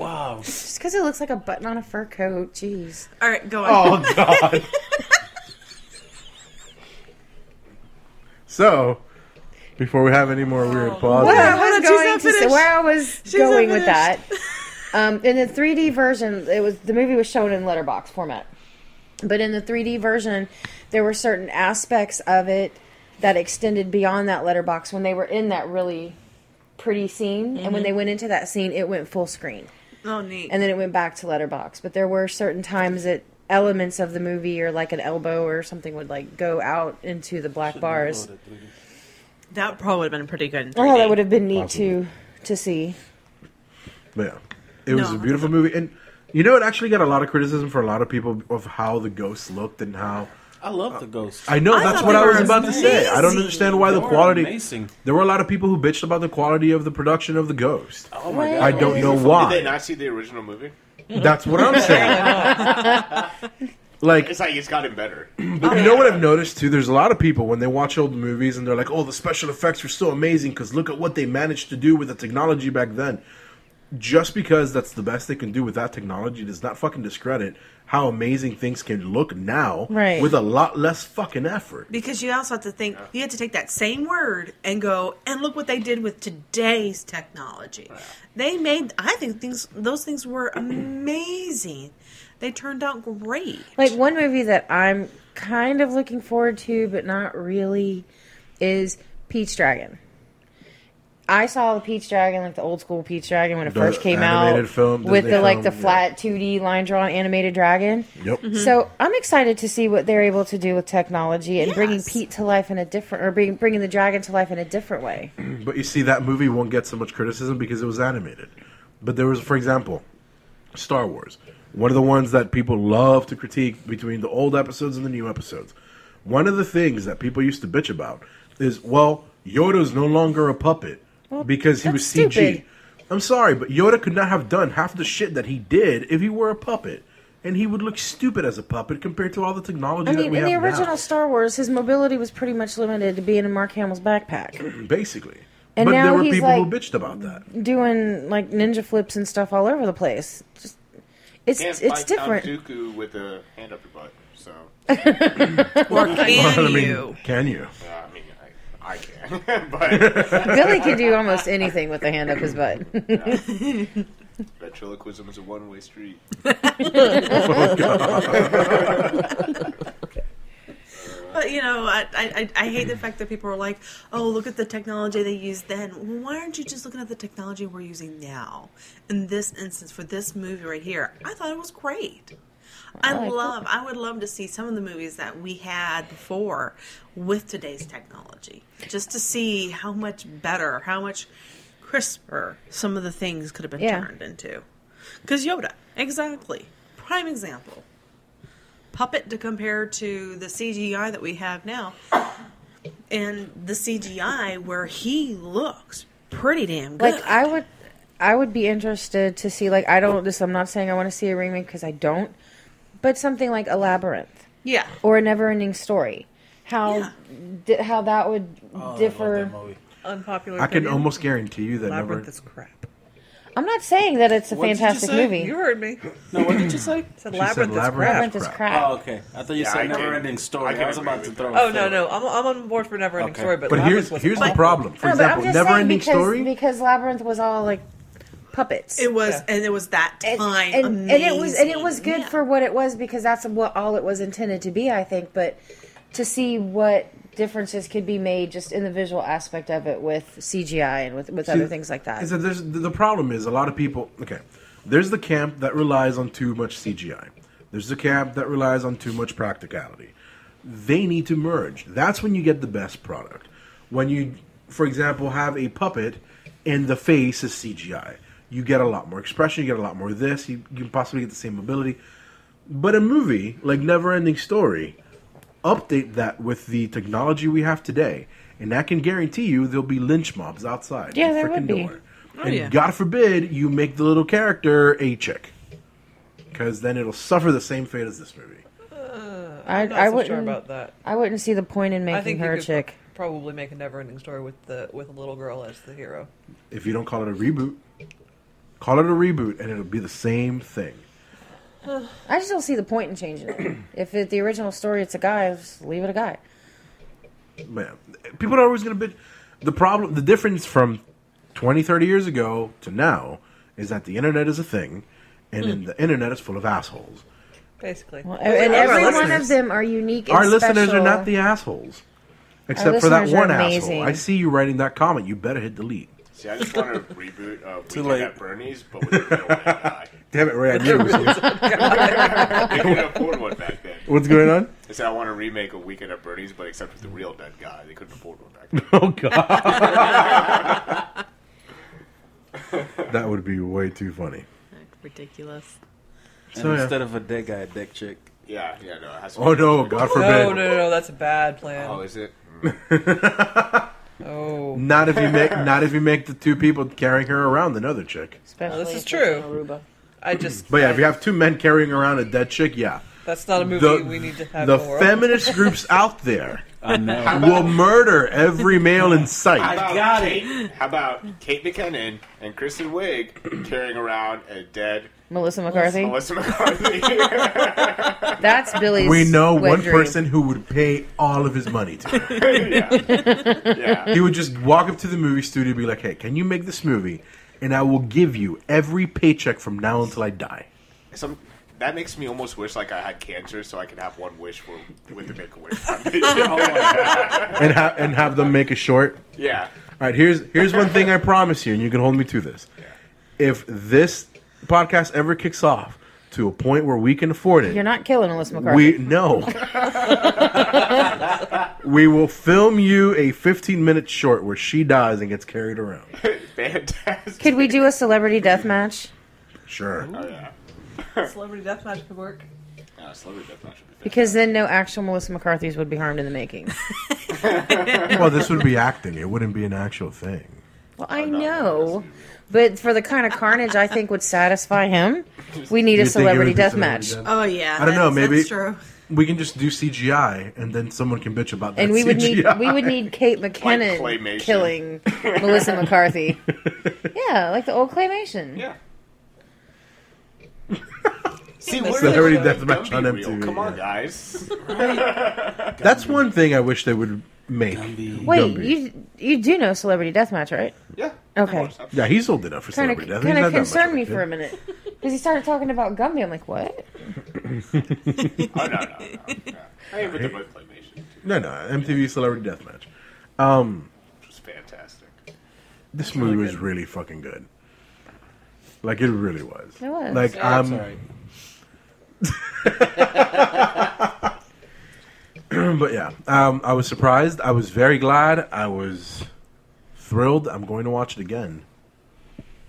Wow. Just because it looks like a button on a fur coat. Jeez. All right, go on. Oh, God. So, before we have any more weird pauses. What I was going to say, where I was going with that, um, in the three D version, it was the movie was shown in letterbox format. But in the three D version, there were certain aspects of it that extended beyond that letterbox when they were in that really pretty scene. Mm-hmm. And when they went into that scene, it went full screen. Oh, neat. And then it went back to letterbox. But there were certain times that elements of the movie or like an elbow or something would like go out into the black bars. That probably would have been pretty good in three D. Oh, that would have been neat to, to see. But yeah, it was no, a beautiful movie. And you know, it actually got a lot of criticism for a lot of people of how the ghosts looked and how... I love the ghosts. I know, I that's what I was about amazing. to say. I don't understand why they the quality... Amazing. There were a lot of people who bitched about the quality of the production of The Ghost. Oh my God. I don't know why. Did they not see the original movie? That's what I'm saying. Like, it's like it's gotten better. But you oh, yeah. know what I've noticed, too? There's a lot of people, when they watch old movies, and they're like, oh, the special effects were so amazing, because look at what they managed to do with the technology back then. Just because that's the best they can do with that technology does not fucking discredit how amazing things can look now right. with a lot less fucking effort. Because you also have to think, yeah. you have to take that same word and go, and look what they did with today's technology. Wow. They made, I think things, those things were amazing. They turned out great. Like one movie that I'm kind of looking forward to, but not really, is Peach Dragon. I saw the Peach Dragon, like the old school Peach Dragon when it the first came out, film, with the film, like the flat yeah. two D line drawn animated dragon. Yep. Mm-hmm. So I'm excited to see what they're able to do with technology and yes. bringing Pete to life in a different, or bring, bringing the dragon to life in a different way. But you see, that movie won't get so much criticism because it was animated. But there was, for example, Star Wars, one of the ones that people love to critique between the old episodes and the new episodes. One of the things that people used to bitch about is, well, Yoda's no longer a puppet. Because he That's was C G. Stupid. I'm sorry, but Yoda could not have done half the shit that he did if he were a puppet. And he would look stupid as a puppet compared to all the technology I mean, that we have now. In the original Star Wars, his mobility was pretty much limited to being in Mark Hamill's backpack. Basically. And but now there were he's people like who bitched about that. Doing like ninja flips and stuff all over the place. Just, it's it's, it's different. You can't fight Count Dooku with a hand up your butt. So. Or can well, I mean, you? Can you? Uh, I mean, I can, but... Billy can do almost anything with a hand up his butt. Yeah. Ventriloquism is a one-way street. Oh, God. But, you know, I, I I hate the fact that people are like, oh, look at the technology they used then. Well, why aren't you just looking at the technology we're using now? In this instance, for this movie right here, I thought it was great. I, I like love, that. I would love to see some of the movies that we had before with today's technology, just to see how much better, how much crisper some of the things could have been yeah. turned into. Because Yoda, exactly. Prime example. Puppet to compare to the C G I that we have now. And the C G I where he looks pretty damn good. Like, I would, I would be interested to see, like, I don't, this, I'm not saying I want to see a remake because I don't. But something like a Labyrinth, yeah, or a Never-Ending Story, how yeah. di- how that would oh, differ. I Unpopular. I opinion. Can almost guarantee you that Labyrinth never... is crap. I'm not saying that it's a what fantastic you movie. You heard me. No, what did you say? I said Labyrinth, said is, Labyrinth, Labyrinth is, crap. is crap. Oh, okay. I thought you yeah, said Never-Ending Story. I, I was about to throw. Oh no, no, I'm I'm on board for Never-Ending okay. Story, but, but here's here's the problem. For no, example, Never-Ending Story because Labyrinth was all like. Puppets. It was, yeah. and it was that time, and, and, and it was, and it was good yeah. for what it was because that's what all it was intended to be, I think. But to see what differences could be made just in the visual aspect of it with C G I and with, with see, other things like that. So there's, the problem is a lot of people. Okay, there's the camp that relies on too much C G I. There's the camp that relies on too much practicality. They need to merge. That's when you get the best product. When you, for example, have a puppet and the face is C G I. You get a lot more expression. You get a lot more of this. You, you can possibly get the same ability. But a movie like Never-Ending Story, update that with the technology we have today, and I can guarantee you there'll be lynch mobs outside. Yeah, the there would door. be. Oh, and yeah. God forbid you make the little character a chick, because then it'll suffer the same fate as this movie. Uh, I'm not I, I so wouldn't, sure about that. I wouldn't see the point in making her a chick. Pro- probably make a Never-Ending Story with the with a little girl as the hero. If you don't call it a reboot. Call it a reboot, and it'll be the same thing. I just don't see the point in changing it. If it, the original story, it's a guy, just leave it a guy. Man, people are always going to bitch. The problem, the difference from twenty, thirty years ago to now is that the internet is a thing, and mm. then the internet is full of assholes. Basically. Well, and every one of them are unique and Our special. Our listeners are not the assholes. Except for that one amazing. asshole. I see you writing that comment. You better hit delete. See, I just want a reboot of Too Weekend late. at Bernie's, but with a real guy. Damn it, Ray, I knew it was you. They couldn't afford one back then. What's going on? I said I want to remake a Weekend at Bernie's, but except with the real dead guy. They couldn't afford one back then. Oh, God. That would be way too funny. That's ridiculous. And so, instead yeah. of a dead guy, a dead chick. Yeah, yeah, no. It has to be oh, no, God forbid. No, no, no, that's a bad plan. Oh, is it? Mm. Oh. Not if you make not if you make the two people carrying her around another chick. Especially no, this is true. I just But yeah, I, if you have two men carrying around a dead chick, yeah. That's not a movie the, we need to have the more feminist of. Groups out there I know. will murder every male in sight. I got Kate, it. How about Kate McKinnon and Kristen Wiig carrying around a dead Melissa McCarthy? Melissa McCarthy. That's Billy's We know one dream. person who would pay all of his money to her. yeah. yeah. He would just walk up to the movie studio and be like, hey, can you make this movie? And I will give you every paycheck from now until I die. Some, that makes me almost wish like I had cancer so I could have one wish for, with the Make-A-Wish Foundation. oh and, ha- and have them make a short? Yeah. All right, here's, here's one thing I promise you, and you can hold me to this. Yeah. If this... podcast ever kicks off to a point where we can afford it. You're not killing Melissa McCarthy. We no. We will film you a fifteen minute short where she dies and gets carried around. Fantastic. Could we do a celebrity death match? Sure. Ooh. Oh yeah. Celebrity death match could work. No, celebrity death match would be fantastic. Because then no actual Melissa McCarthy's would be harmed in the making. Well, this would be acting. It wouldn't be an actual thing. Well, I know. But for the kind of carnage I think would satisfy him, we need a celebrity death match. Death? Oh, yeah. I don't know. Maybe true. we can just do C G I, and then someone can bitch about that and we would C G I. Need we would need Kate McKinnon like killing Melissa McCarthy. Yeah, like the old claymation. Yeah. See, celebrity death match on M T V. Come on, guys. Right. That's one thing I wish they would... Make. Gumby. Wait, Gumby. you you do know Celebrity Deathmatch, right? Yeah. Okay. Yeah, he's old enough for kinda, Celebrity Deathmatch. Kind of concerned me for a minute because he started talking about Gumby. I'm like, what? oh no, no, no! no. I ain't with the both claymation. Too. No, no, M T V Celebrity Deathmatch, um, which was fantastic. This it's movie really was really fucking good. Like it really was. It was. Like yeah, I'm. Sorry. But yeah, um, I was surprised. I was very glad. I was thrilled. I'm going to watch it again.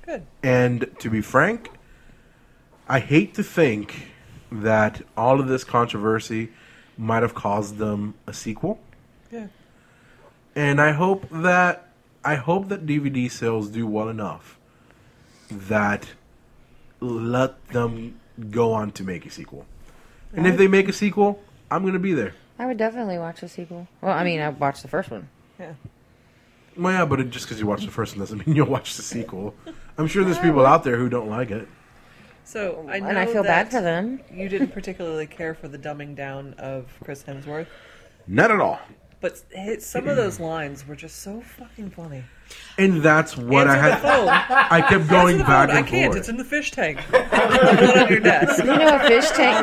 Good. And to be frank, I hate to think that all of this controversy might have caused them a sequel. Yeah. And I hope that I hope that D V D sales do well enough that let them go on to make a sequel. And if they make a sequel, I'm going to be there. I would definitely watch the sequel. Well, I mean, I watched the first one. Yeah. Well, yeah, but it, just because you watched the first one doesn't mean you'll watch the sequel. I'm sure there's people out there who don't like it. So I know and I feel that bad for them. You didn't particularly care for the dumbing down of Chris Hemsworth. Not at all. But some of those lines were just so fucking funny. And that's what Answer I had. The phone. I kept going back and forth. I can't. Forward. It's in the fish tank. Not on your desk. You know, a fish tank.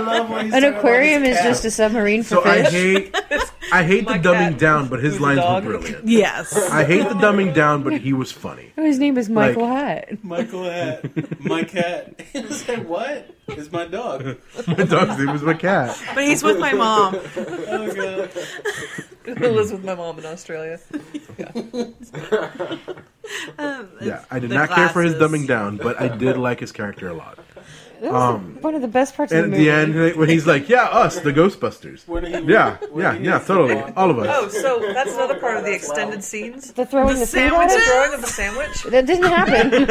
An aquarium is just a submarine for so fish. I hate. I hate the dumbing down, but his lines were brilliant. Yes. I hate the dumbing down, but he was funny. His name is Michael like, Hatt. Michael Hatt. My cat. Is that what? It's my dog. My dog's name is my cat. But he's with my mom. Oh god. He lives with my mom in Australia. Yeah. Um, yeah, I did not glasses. care for his dumbing down, but I did like his character a lot. That was um, one of the best parts of the movie. At the end, when he's like, yeah, us, the Ghostbusters. He, yeah, yeah, yeah, totally. All of us. Oh, so that's another part of the extended scenes? The throwing the, the sandwich? The throwing of the sandwich? That didn't happen.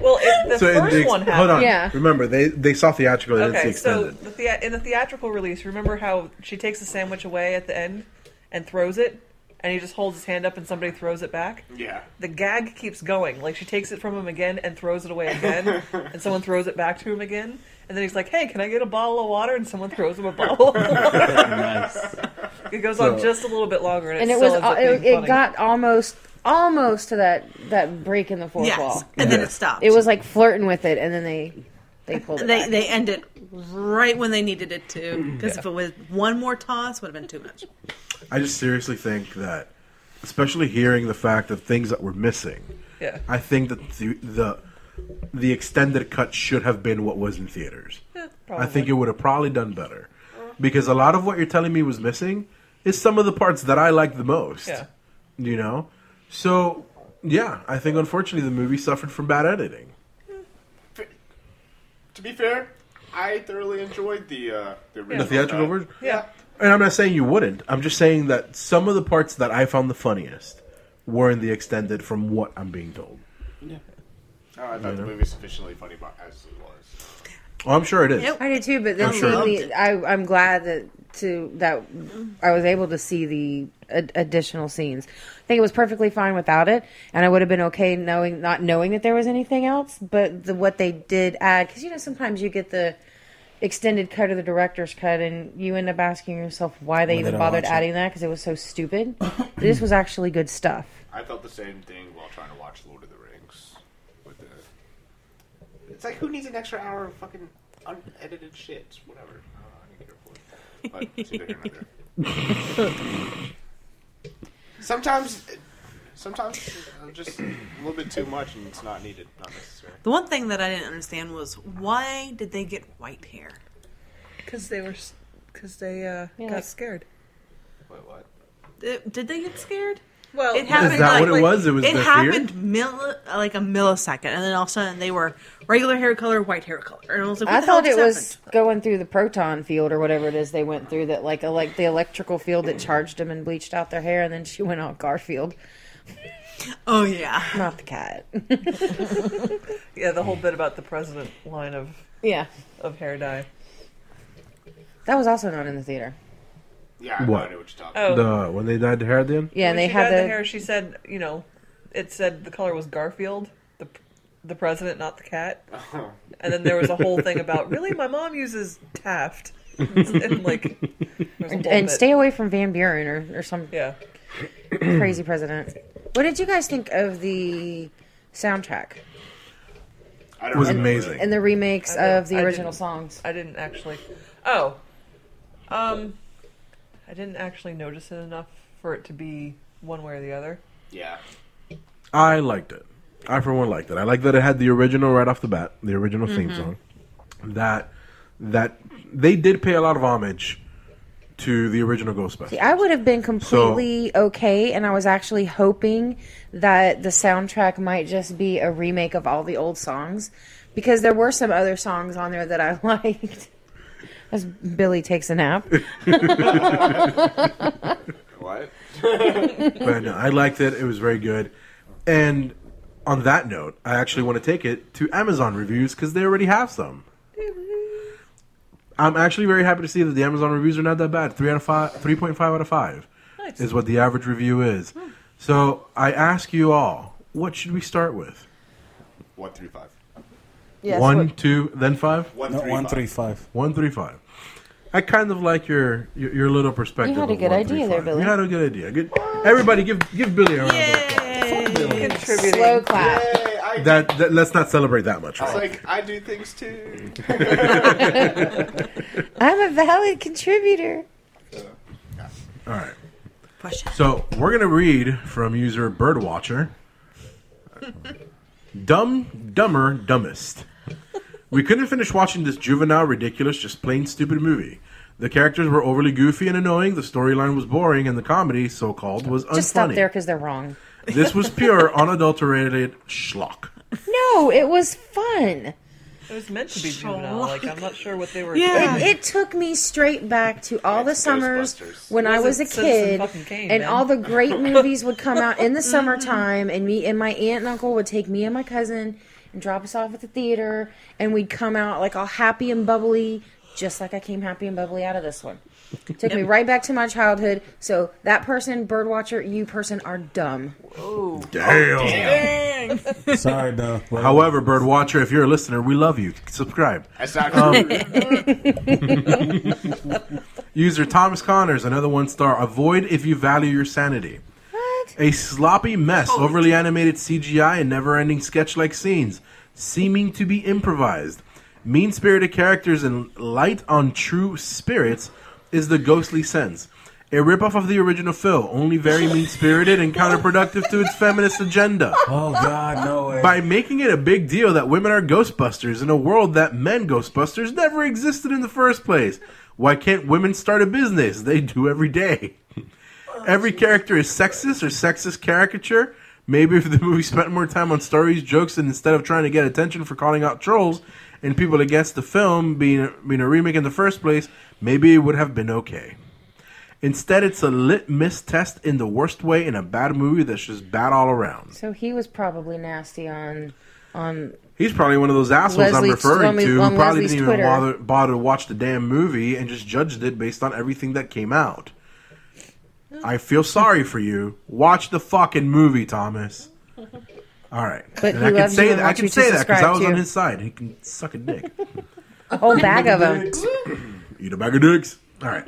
Well, it, the so first the ex- one happened. Hold on. Yeah. Remember, they, they saw theatrical. They okay, didn't see extended. So the thea- in the theatrical release, remember how she takes the sandwich away at the end and throws it? and he just holds his hand up and somebody throws it back. Yeah. The gag keeps going. Like, she takes it from him again and throws it away again, and someone throws it back to him again, and then he's like, hey, can I get a bottle of water? And someone throws him a bottle of water. Nice. It goes so, on just a little bit longer, and, and it, it was still ends up being it, funny. It got almost... almost to that, that break in the fourth yes. wall. And then it stopped. It was like flirting with it, and then they they pulled it they, back. They ended right when they needed it to, because yeah. if it was one more toss, it would have been too much. I just seriously think that, especially hearing the fact of things that were missing, yeah. I think that the, the the extended cut should have been what was in theaters. Yeah, I think it would have probably done better. Because a lot of what you're telling me was missing is some of the parts that I liked the most. Yeah. You know? So, yeah, I think unfortunately the movie suffered from bad editing. To be fair, I thoroughly enjoyed the uh, the, original the theatrical night. version. Yeah, and I'm not saying you wouldn't. I'm just saying that some of the parts that I found the funniest were in the extended, from what I'm being told. Yeah, oh, I thought you the movie was sufficiently funny as it was. Oh, I'm sure it is. Yep. I did too, but then I'm sure. movie, I, I'm glad that to that I was able to see the ad- additional scenes. I think it was perfectly fine without it, and I would have been okay knowing not knowing that there was anything else. But the, what they did add, because you know sometimes you get the extended cut or the director's cut, and you end up asking yourself why they well, even they bothered adding it. that because it was so stupid. This was actually good stuff. I felt the same thing while trying to watch Lord of the Rings. With the... It's like, who needs an extra hour of fucking unedited shit? Whatever. I don't know, I need to get it for it. But see, sometimes, sometimes just a little bit too much and it's not needed, not necessary. The one thing that I didn't understand was, why did they get white hair? Because they were, because they uh, yeah. got scared. Wait, what? Did, did they get scared? Well, it happened, is that like, what it was? It was it the happened mil- like a millisecond, and then all of a sudden they were regular hair color, white hair color. And I was like, what I the thought hell it was happened? Going through the proton field or whatever it is they went through, that like a, like the electrical field that charged them and bleached out their hair, and then she went on Garfield. Oh yeah, not the cat. Yeah, the whole bit about the president line of yeah of hair dye. That was also not in the theater. Yeah, I what? Know what you're talking about. Oh. The, when they dyed the hair then? Yeah, when they she had dyed the... the hair, she said, you know, it said the color was Garfield, the the president, not the cat. Oh. And then there was a whole thing about, really? My mom uses Taft. And, like, and, and stay away from Van Buren or, or some yeah. crazy president. What did you guys think of the soundtrack? I don't it was and, amazing. And the remakes of the original I songs. I didn't actually... Oh. Um... I didn't actually notice it enough for it to be one way or the other. Yeah. I liked it. I, for one, liked it. I liked that it had the original right off the bat, the original mm-hmm. theme song. That that they did pay a lot of homage to the original Ghostbusters. See, I would have been completely so, okay, and I was actually hoping that the soundtrack might just be a remake of all the old songs, because there were some other songs on there that I liked. As Billy takes a nap. What? But no, I liked it. It was very good. And on that note, I actually want to take it to Amazon reviews, because they already have some. I'm actually very happy to see that the Amazon reviews are not that bad. Three out of five, three point five out of five nice. Is what the average review is. Hmm. So I ask you all, what should we start with? One through five. Yes, one, what? Two, then five? One, no, three, one five. Three, five. One, three, five. I kind of like your your, your little perspective. You had a good one, idea three, there, Billy. You had a good idea. Good. Everybody give give Billy a round Yay. Of applause. Yay. Contributing. Slow clap. Yay, I that, that, let's not celebrate that much. I was like, I do things too. I'm a valid contributor. Uh, yeah. All right. Push it. So we're going to read from user Birdwatcher. Dumb, dumber, dumbest. We couldn't finish watching this juvenile, ridiculous, just plain stupid movie. The characters were overly goofy and annoying, the storyline was boring, and the comedy, so-called, was unfunny. Just stop there, because they're wrong. This was pure, unadulterated schlock. No, it was fun. It was meant to be juvenile. Like, I'm not sure what they were yeah. doing. It, it took me straight back to all the summers when I was a kid, came, and man. all the great movies would come out in the summertime, and me and my aunt and uncle would take me and my cousin and drop us off at the theater, and we'd come out like all happy and bubbly, just like I came happy and bubbly out of this one. Took yep. me right back to my childhood. So that person, Birdwatcher, you person are dumb. Whoa. Damn. Oh, damn. Sorry, though. Well, however, Birdwatcher, if you're a listener, we love you. Subscribe. That's not um, User Thomas Connors, another one star. Avoid if you value your sanity. What? A sloppy mess, oh, overly animated C G I, and never-ending sketch-like scenes, seeming to be improvised. Mean-spirited characters and light on true spirits is the ghostly sense. A ripoff of the original film, only very mean-spirited and counterproductive to its feminist agenda. Oh, God, no way. By making it a big deal that women are Ghostbusters in a world that men Ghostbusters never existed in the first place. Why can't women start a business? They do every day. Every character is sexist or sexist caricature. Maybe if the movie spent more time on stories, jokes, and instead of trying to get attention for calling out trolls and people against the film being, being a remake in the first place, maybe it would have been okay. Instead, it's a litmus test in the worst way in a bad movie that's just bad all around. So he was probably nasty on... on He's probably one of those assholes Leslie's, I'm referring to who probably Leslie's didn't Twitter. even bother, bother to watch the damn movie and just judged it based on everything that came out. I feel sorry for you. Watch the fucking movie, Thomas. All right. But and I can say that. I can say that because I was on his side. He can suck a dick. A whole bag of them. Eat a bag of dicks. All right.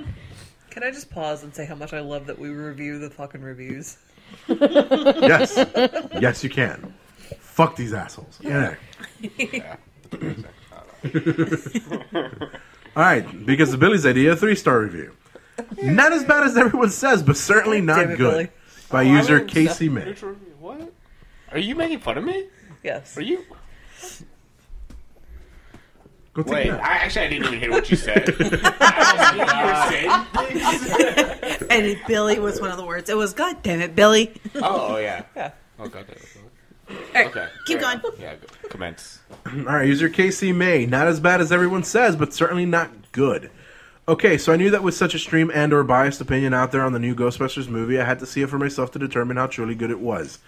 Can I just pause and say how much I love that we review the fucking reviews? Yes. Yes, you can. Fuck these assholes. Yeah. Yeah. All right. Because of Billy's idea, three-star review. Not as bad as everyone says, but certainly not David good. Billy. By oh, user Casey May. What? Are you making fun of me? Yes. Are you? Go take Wait, I, actually, I didn't even hear what you said. I don't know what you were saying. And Billy was one of the words. It was, God damn it, Billy. Oh, yeah. Yeah. Oh, God damn it. Right, okay. Keep going. Enough. Yeah, go. Commence. All right, user Casey May. Not as bad as everyone says, but certainly not good. Okay, so I knew that with such a stream and or biased opinion out there on the new Ghostbusters movie, I had to see it for myself to determine how truly good it was.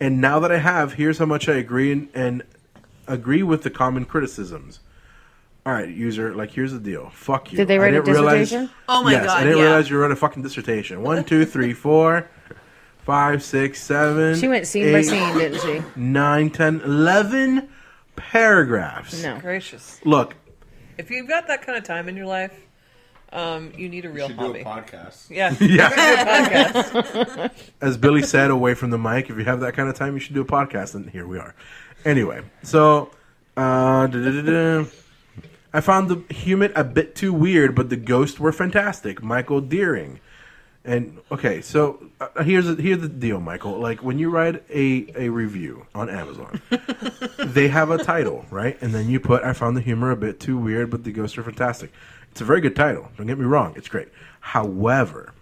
And now that I have, here's how much I agree and, and agree with the common criticisms. All right, user, like, here's the deal. Fuck you. Did they write I didn't a dissertation? Realize, oh, my yes, God, I didn't yeah. realize you wrote a fucking dissertation. One, two, three, four, five, six, seven, She went scene eight, by scene, didn't she? Nine, ten, eleven paragraphs. No. Gracious. Look. If you've got that kind of time in your life, Um, you need a real you hobby. Do a podcast. Yeah. Yeah. Do a podcast. As Billy said, away from the mic, if you have that kind of time, you should do a podcast, and here we are. Anyway, so uh, I found the human a bit too weird, but the ghosts were fantastic. Michael Deering. And okay, so uh, here's a, here's the deal, Michael. Like, when you write a, a review on Amazon, they have a title, right? And then you put, I found the humor a bit too weird, but the ghosts are fantastic. It's a very good title. Don't get me wrong. It's great. However,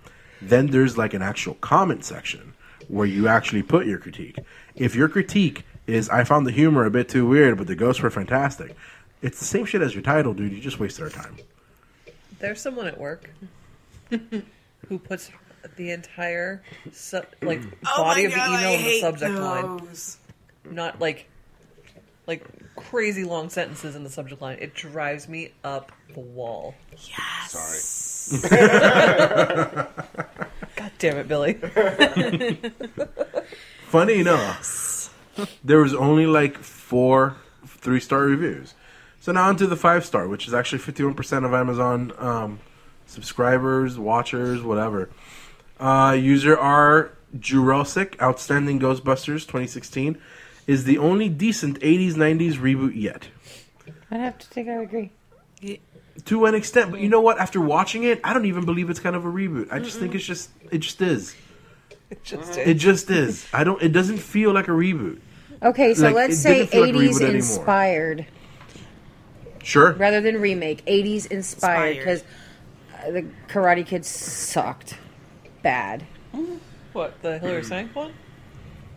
then there's like an actual comment section where you actually put your critique. If your critique is, I found the humor a bit too weird, but the ghosts were fantastic, it's the same shit as your title, dude. You just wasted our time. There's someone at work who puts the entire su- like oh body of the God, email in the subject those. line. Not like... like crazy long sentences in the subject line. It drives me up the wall. Yes. Sorry. God damn it, Billy. Funny enough, yes. There was only like four three-star reviews. So now on to the five-star, which is actually fifty-one percent of Amazon um, subscribers, watchers, whatever. Uh, user R. Jurosic, Outstanding Ghostbusters twenty sixteen. Is the only decent eighties, nineties reboot yet. I'd have to think I agree. Yeah. To an extent, but you know what? After watching it, I don't even believe it's kind of a reboot. I just Mm-mm. think it's just, it just is. It just is. It just is. I don't, it doesn't feel like a reboot. Okay, so like, let's say eighties like inspired. Anymore. Sure. Rather than remake, eighties inspired, because uh, the Karate Kid sucked bad. What, the Hillary mm. Swank one?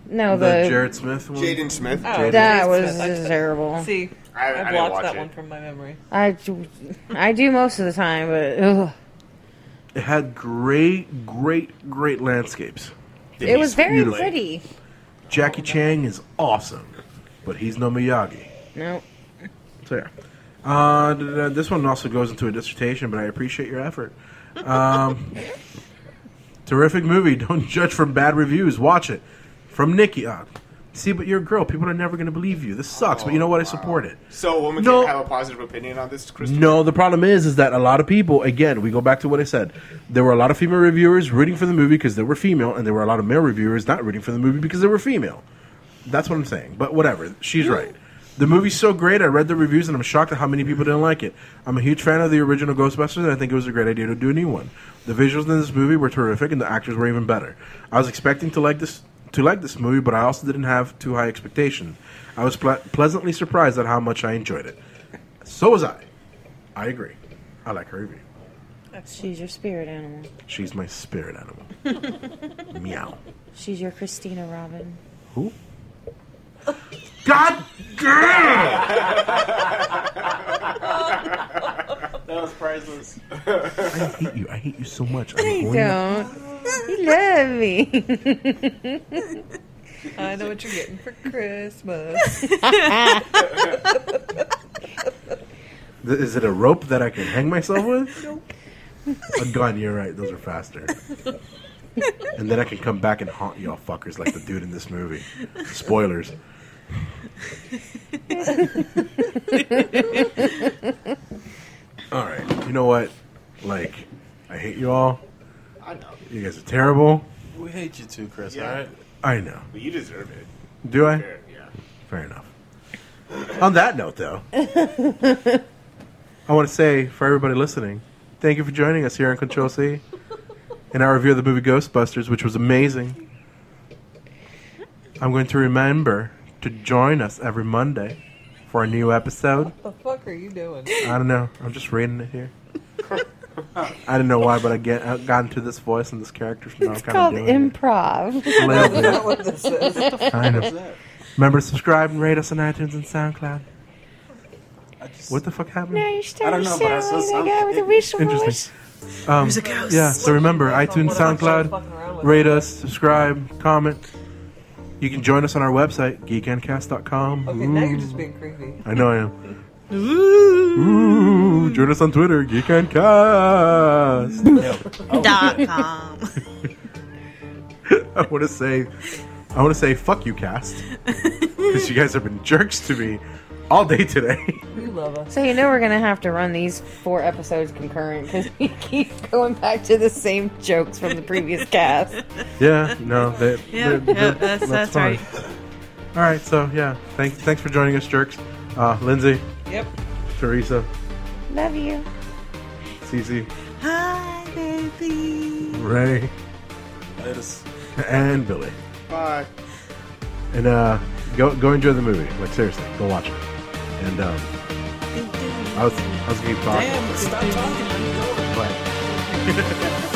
No, the, the Jared Smith one. Jaden Smith. Oh, Jaden that was Smith. terrible. See, I, I, I blocked that it. one from my memory. I, I do most of the time, but ugh. It had great, great, great landscapes. It, it was very beautiful. pretty. Jackie Chan is awesome, but he's no Miyagi. No. Nope. So yeah. Uh, this one also goes into a dissertation, but I appreciate your effort. Um, terrific movie. Don't judge from bad reviews. Watch it. From Nikki. Uh, see, but you're a girl. People are never going to believe you. This sucks, oh, but you know what? Wow. I support it. So a woman no, can't have a positive opinion on this, Christopher? No, the problem is is that a lot of people, again, we go back to what I said. There were a lot of female reviewers rooting for the movie because they were female, and there were a lot of male reviewers not rooting for the movie because they were female. That's what I'm saying. But whatever. She's right. The movie's so great, I read the reviews, and I'm shocked at how many people didn't like it. I'm a huge fan of the original Ghostbusters, and I think it was a great idea to do a new one. The visuals in this movie were terrific, and the actors were even better. I was expecting to like this to like this movie, but I also didn't have too high expectations. I was ple- pleasantly surprised at how much I enjoyed it. So was I. I agree. I like her review. She's your spirit animal. She's my spirit animal. Meow. She's your Christina Robin. Who? God damn! That was priceless. I hate you. I hate you so much. I'm you don't. To... You love me. I know what you're getting for Christmas. Is it a rope that I can hang myself with? Nope. A gun, you're right. Those are faster. And then I can come back and haunt y'all fuckers like the dude in this movie. Spoilers. All right. You know what? Like, I hate you all. I know. You guys are terrible. We hate you too, Chris. Yeah. All right. I know. But you deserve it. Do I? Fair, yeah. Fair enough. On that note, though, I want to say for everybody listening, thank you for joining us here on Control C. In our review of the movie Ghostbusters, which was amazing. I'm going to remember to join us every Monday for a new episode. What the fuck are you doing? I don't know. I'm just reading it here. I don't know why, but I get I got into this voice and this character. So it's I'm called improv. It. A little bit. That's what this is. What the kind fuck of. Is that? Remember to subscribe and rate us on iTunes and SoundCloud. Just, what the fuck happened? No, you're I don't know, but I saw something. Interesting. Um, yeah, so remember, iTunes, SoundCloud, rate us, subscribe, comment. You can join us on our website, geek and cast dot com. Okay, now you're just being creepy. I know I am. Ooh, join us on Twitter, geek and cast dot com. I want to say, I want to say, fuck you, Cast, because you guys have been jerks to me all day today. We love us. So you know we're going to have to run these four episodes concurrent because we keep going back to the same jokes from the previous cast. Yeah, no. They, yeah, they, yeah they, that's, that's, that's right. All right, so yeah. Thanks thanks for joining us, jerks. Uh, Lindsay. Yep. Teresa. Love you. Cece. Hi, baby. Ray. Lettuce. And Billy. Bye. And uh, go, go enjoy the movie. Like, seriously, go watch it. And um, I was, I was going to talk. Damn, stop talking. But.